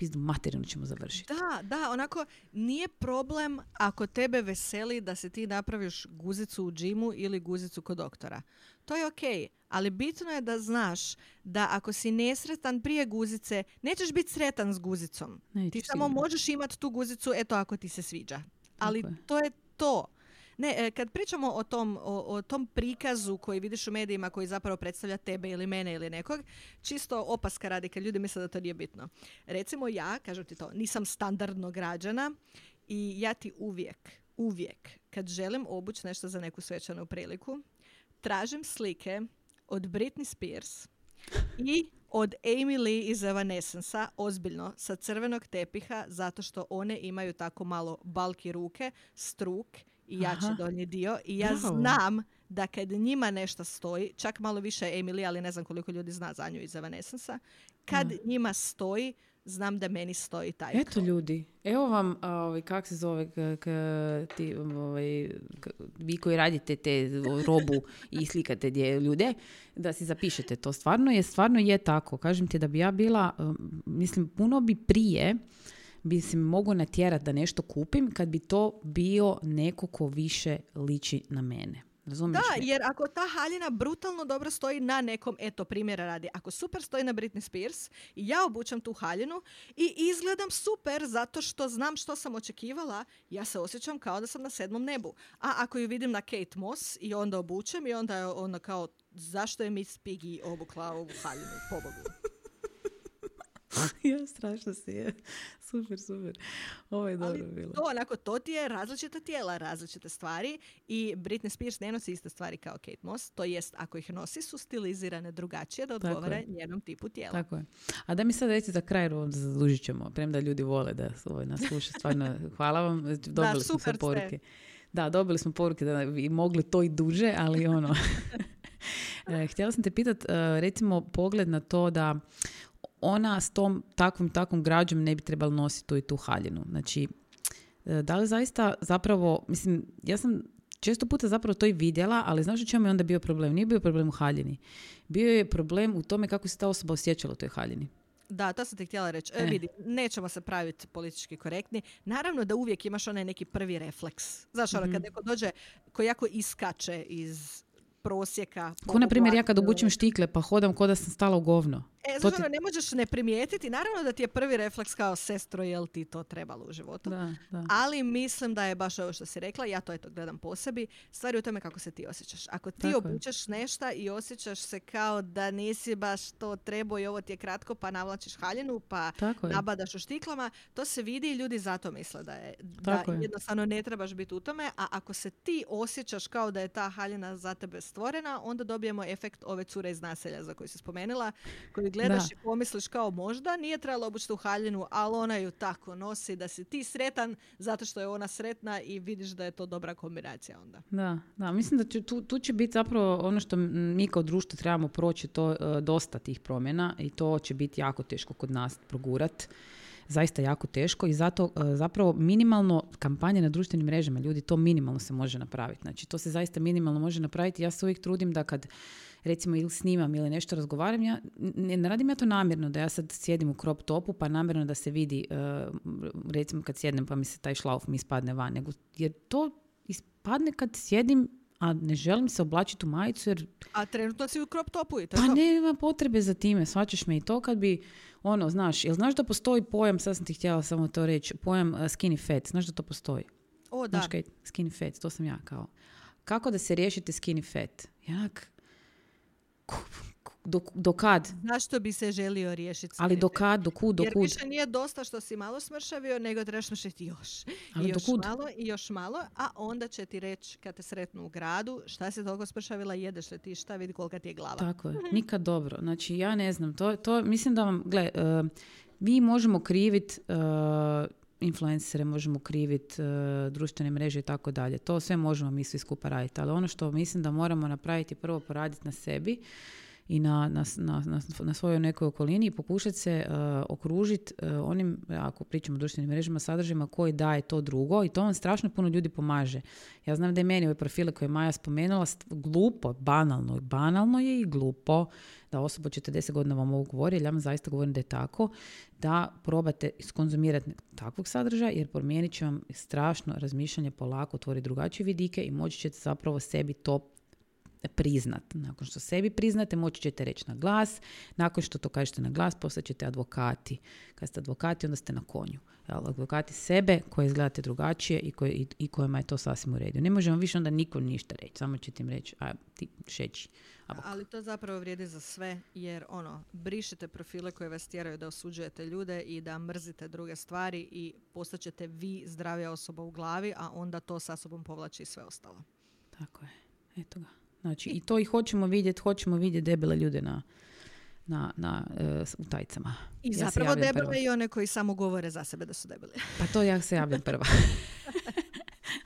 pizdu materinu ćemo završiti. Da, da, onako nije problem ako tebe veseli da se ti napraviš guzicu u džimu ili guzicu kod doktora. To je okej, ali bitno je da znaš da ako si nesretan prije guzice, nećeš biti sretan s guzicom. Neću, ti samo sigurno možeš imati tu guzicu, eto, ako ti se sviđa. Ali tako je. To je to. Ne, kad pričamo o tom, o, o tom prikazu koji vidiš u medijima koji zapravo predstavlja tebe ili mene ili nekog, čisto opaska radi kad ljudi misle da to nije bitno. Recimo ja, kažem ti to, nisam standardno građana i ja ti uvijek, uvijek kad želim obući nešto za neku svečanu priliku, tražim slike od Britney Spears i od Amy Lee iz Evanescence, ozbiljno, sa crvenog tepiha, zato što one imaju tako malo balki ruke, struk i jači donji dio. I ja Bravo. znam da kad njima nešto stoji, čak malo više Amy Lee, ali ne znam koliko ljudi zna za nju iz Evanescence, kad Aha. njima stoji, znam da meni stoji taj krov. Eto ljudi, evo vam, ovaj, kak se zove, k- k- ti, ovaj, k- vi koji radite te robu i slikate dje, ljude, da si zapišete to. Stvarno je, stvarno je tako. Kažem ti da bi ja bila, mislim, puno bi prije bi se mogu natjerati da nešto kupim kad bi to bio neko ko više liči na mene. Razumiješ? Da, jer ako ta haljina brutalno dobro stoji na nekom, eto, primjera radi, ako super stoji na Britney Spears i ja obučem tu haljinu i izgledam super zato što znam što sam očekivala, ja se osjećam kao da sam na sedmom nebu. A ako ju vidim na Kate Moss i onda obučem i onda je ono kao, zašto je Miss Piggy obukla ovu haljinu, pobogu. Ja, strašno si je. Super, super. Ovo je dobro bilo. To, onako, to ti je različita tijela, različite stvari i Britney Spears ne nosi iste stvari kao Kate Moss, to jest ako ih nosi su stilizirane drugačije da odgovore njenom tipu tijela. Tako je. A da mi sad reći za kraj, zadužit ćemo, premda ljudi vole da ovaj, nas sluša. Stvarno, hvala vam, dobili da, smo sve poruke. Da, dobili smo poruke da bi mogli to i duže, ali ono... Htjela sam te pitati, recimo, pogled na to da ona s tom takvom takvom građom ne bi trebala nositi tu i tu haljinu. Znači, da li zaista zapravo, mislim, ja sam često puta zapravo to i vidjela, ali znaš u čemu je onda bio problem? Nije bio problem u haljini. Bio je problem u tome kako se ta osoba osjećala u toj haljini. Da, to sam ti htjela reći. E, vidi, nećemo se praviti politički korektni. Naravno da uvijek imaš onaj neki prvi refleks. Znaš, mm-hmm. ono, kad neko dođe koji jako iskače iz... prosjeka. Ko, na primjer, ja kad obučim štikle pa hodam ko da sam stala u govno. E, znači, ti... ne možeš ne primijetiti. Naravno da ti je prvi refleks kao sestro, jel ti to trebalo u životu. Da, da. Ali mislim da je baš ovo što si rekla, ja to eto gledam po sebi, stvar je u tome kako se ti osjećaš. Ako ti Tako obučeš je. nešto i osjećaš se kao da nisi baš to trebao i ovo ti je kratko, pa navlačiš haljinu, pa Tako nabadaš je. u štiklama, to se vidi i ljudi zato misle da je, da je. jednostavno ne trebaš biti u tome, a ako se ti osjećaš kao da je ta haljina za tebe stvorena, onda dobijemo efekt ove cure iz naselja za koju si spomenula, koju gledaš da. i pomisliš kao možda nije trebalo obući tu haljinu, ali ona ju tako nosi da si ti sretan zato što je ona sretna i vidiš da je to dobra kombinacija onda. Da, da. Mislim da će, tu, tu će biti zapravo ono što mi kao društvo trebamo proći, to e, dosta tih promjena i to će biti jako teško kod nas progurat. Zaista jako teško i zato e, zapravo minimalno kampanje na društvenim mrežama, ljudi, to minimalno se može napraviti. Znači, to se zaista minimalno može napraviti. Ja se uvijek trudim da kad recimo ili snimam ili nešto razgovaram, ja ne, ne radim ja to namjerno da ja sad sjedim u crop topu pa namjerno da se vidi e, recimo kad sjednem pa mi se taj šlauf mi ispadne van, nego jer to ispadne kad sjedim, a ne želim se oblačiti u majicu jer... A trenutno si u crop topu i tako? Pa nema potrebe za time, shvaćaš me i to kad bi, ono, znaš, jel znaš da postoji pojam, sad sam ti htjela samo to reći, pojam uh, skinny fat, znaš da to postoji? O, da. Znaš kaj, skinny fat, to sam ja kao. Kako da se riješite skinny fat? Jak... Do, do kad? Zašto bi se želio riješiti? Ali do kad, do kud, do kud? Jer više nije dosta što si malo smršavio, nego trebaš smršati još. Ali I još do kud? malo i još malo, a onda će ti reći kad te sretnu u gradu, šta si toliko smršavila, jedeš li ti, šta, vidi kolika ti je glava. Tako je, nikad dobro. Znači, ja ne znam, to, to mislim da vam, gle, uh, mi možemo kriviti uh, influencere, možemo kriviti uh, društvene mreže i tako dalje. To sve možemo mi svi skupa raditi, ali ono što mislim da moramo napraviti je prvo poraditi na sebi i na, na, na, na svojoj nekoj okolini i pokušati se uh, okružiti uh, onim, ako pričamo o društvenim mrežama, sadržajima koji daje to drugo i to vam strašno puno ljudi pomaže. Ja znam da je meni ove profile koje je Maja spomenula glupo, banalno. Banalno je i glupo da osoba od četrdeset godina vam ovo govori, jer ja vam zaista govorim da je tako, da probate iskonzumirati takvog sadržaja jer promijenit će vam strašno razmišljanje, polako otvoriti drugačije vidike i moći ćete zapravo sebi to priznat. Nakon što sebi priznate, moći ćete reći na glas. Nakon što to kažete na glas, postat ćete advokati. Kad ste advokati, onda ste na konju. Advokati sebe koje izgledate drugačije i, koje, i, i kojima je to sasvim u redu. Ne možemo više onda nikom ništa reći. Samo će tim reći, a ti šeći. Abok. Ali to zapravo vrijedi za sve, jer ono, brišete profile koje vas tjeraju da osuđujete ljude i da mrzite druge stvari i postat ćete vi zdravija osoba u glavi, a onda to sa sobom povlači i sve ostalo. Tako je. Eto ga. Znači, i to i hoćemo vidjeti, hoćemo vidjeti debele ljude na, na, na, uh, u tajicama. I ja zapravo debele prva. I one koji samo govore za sebe da su debeli. Pa to ja se javljam prva.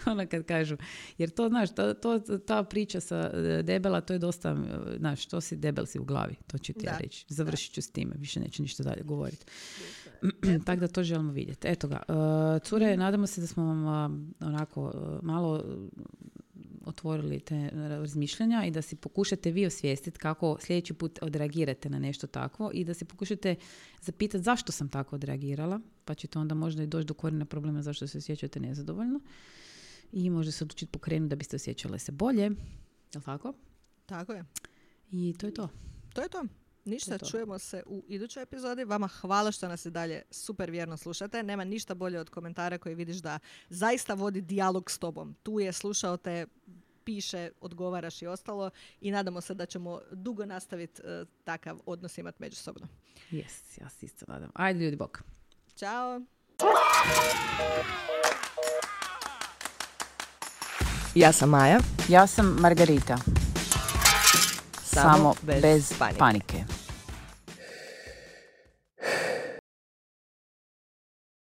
Ona kad kažu, jer to, znaš, to, to, ta priča sa debela, to je dosta, znaš, to si debel si u glavi, to ću ti ja reći. Završit ću s time, više neću ništa dalje govoriti. Tako da to želimo vidjeti. Eto ga, uh, cure, nadamo se da smo vam uh, onako uh, malo... otvorili te razmišljanja i da si pokušate vi osvijestiti kako sljedeći put odreagirate na nešto takvo i da se pokušate zapitati zašto sam tako odreagirala, pa ćete onda možda i doći do korijena problema zašto se osjećate nezadovoljno i možda se odlučiti pokrenuti da biste osjećale se bolje. Je li tako? Tako je. I to je to. To je to. Ništa, čujemo se u idućoj epizodi. Vama hvala što nas i dalje super vjerno slušate. Nema ništa bolje od komentara koji vidiš da zaista vodi dijalog s tobom. Tu je, slušao te, piše, odgovaraš i ostalo. I nadamo se da ćemo dugo nastaviti uh, takav odnos imati međusobno. Jes, ja se isto nadam. Ajde ljudi, bok. Ćao. Ja sam Maja. Ja sam Margarita. Samo bez panike.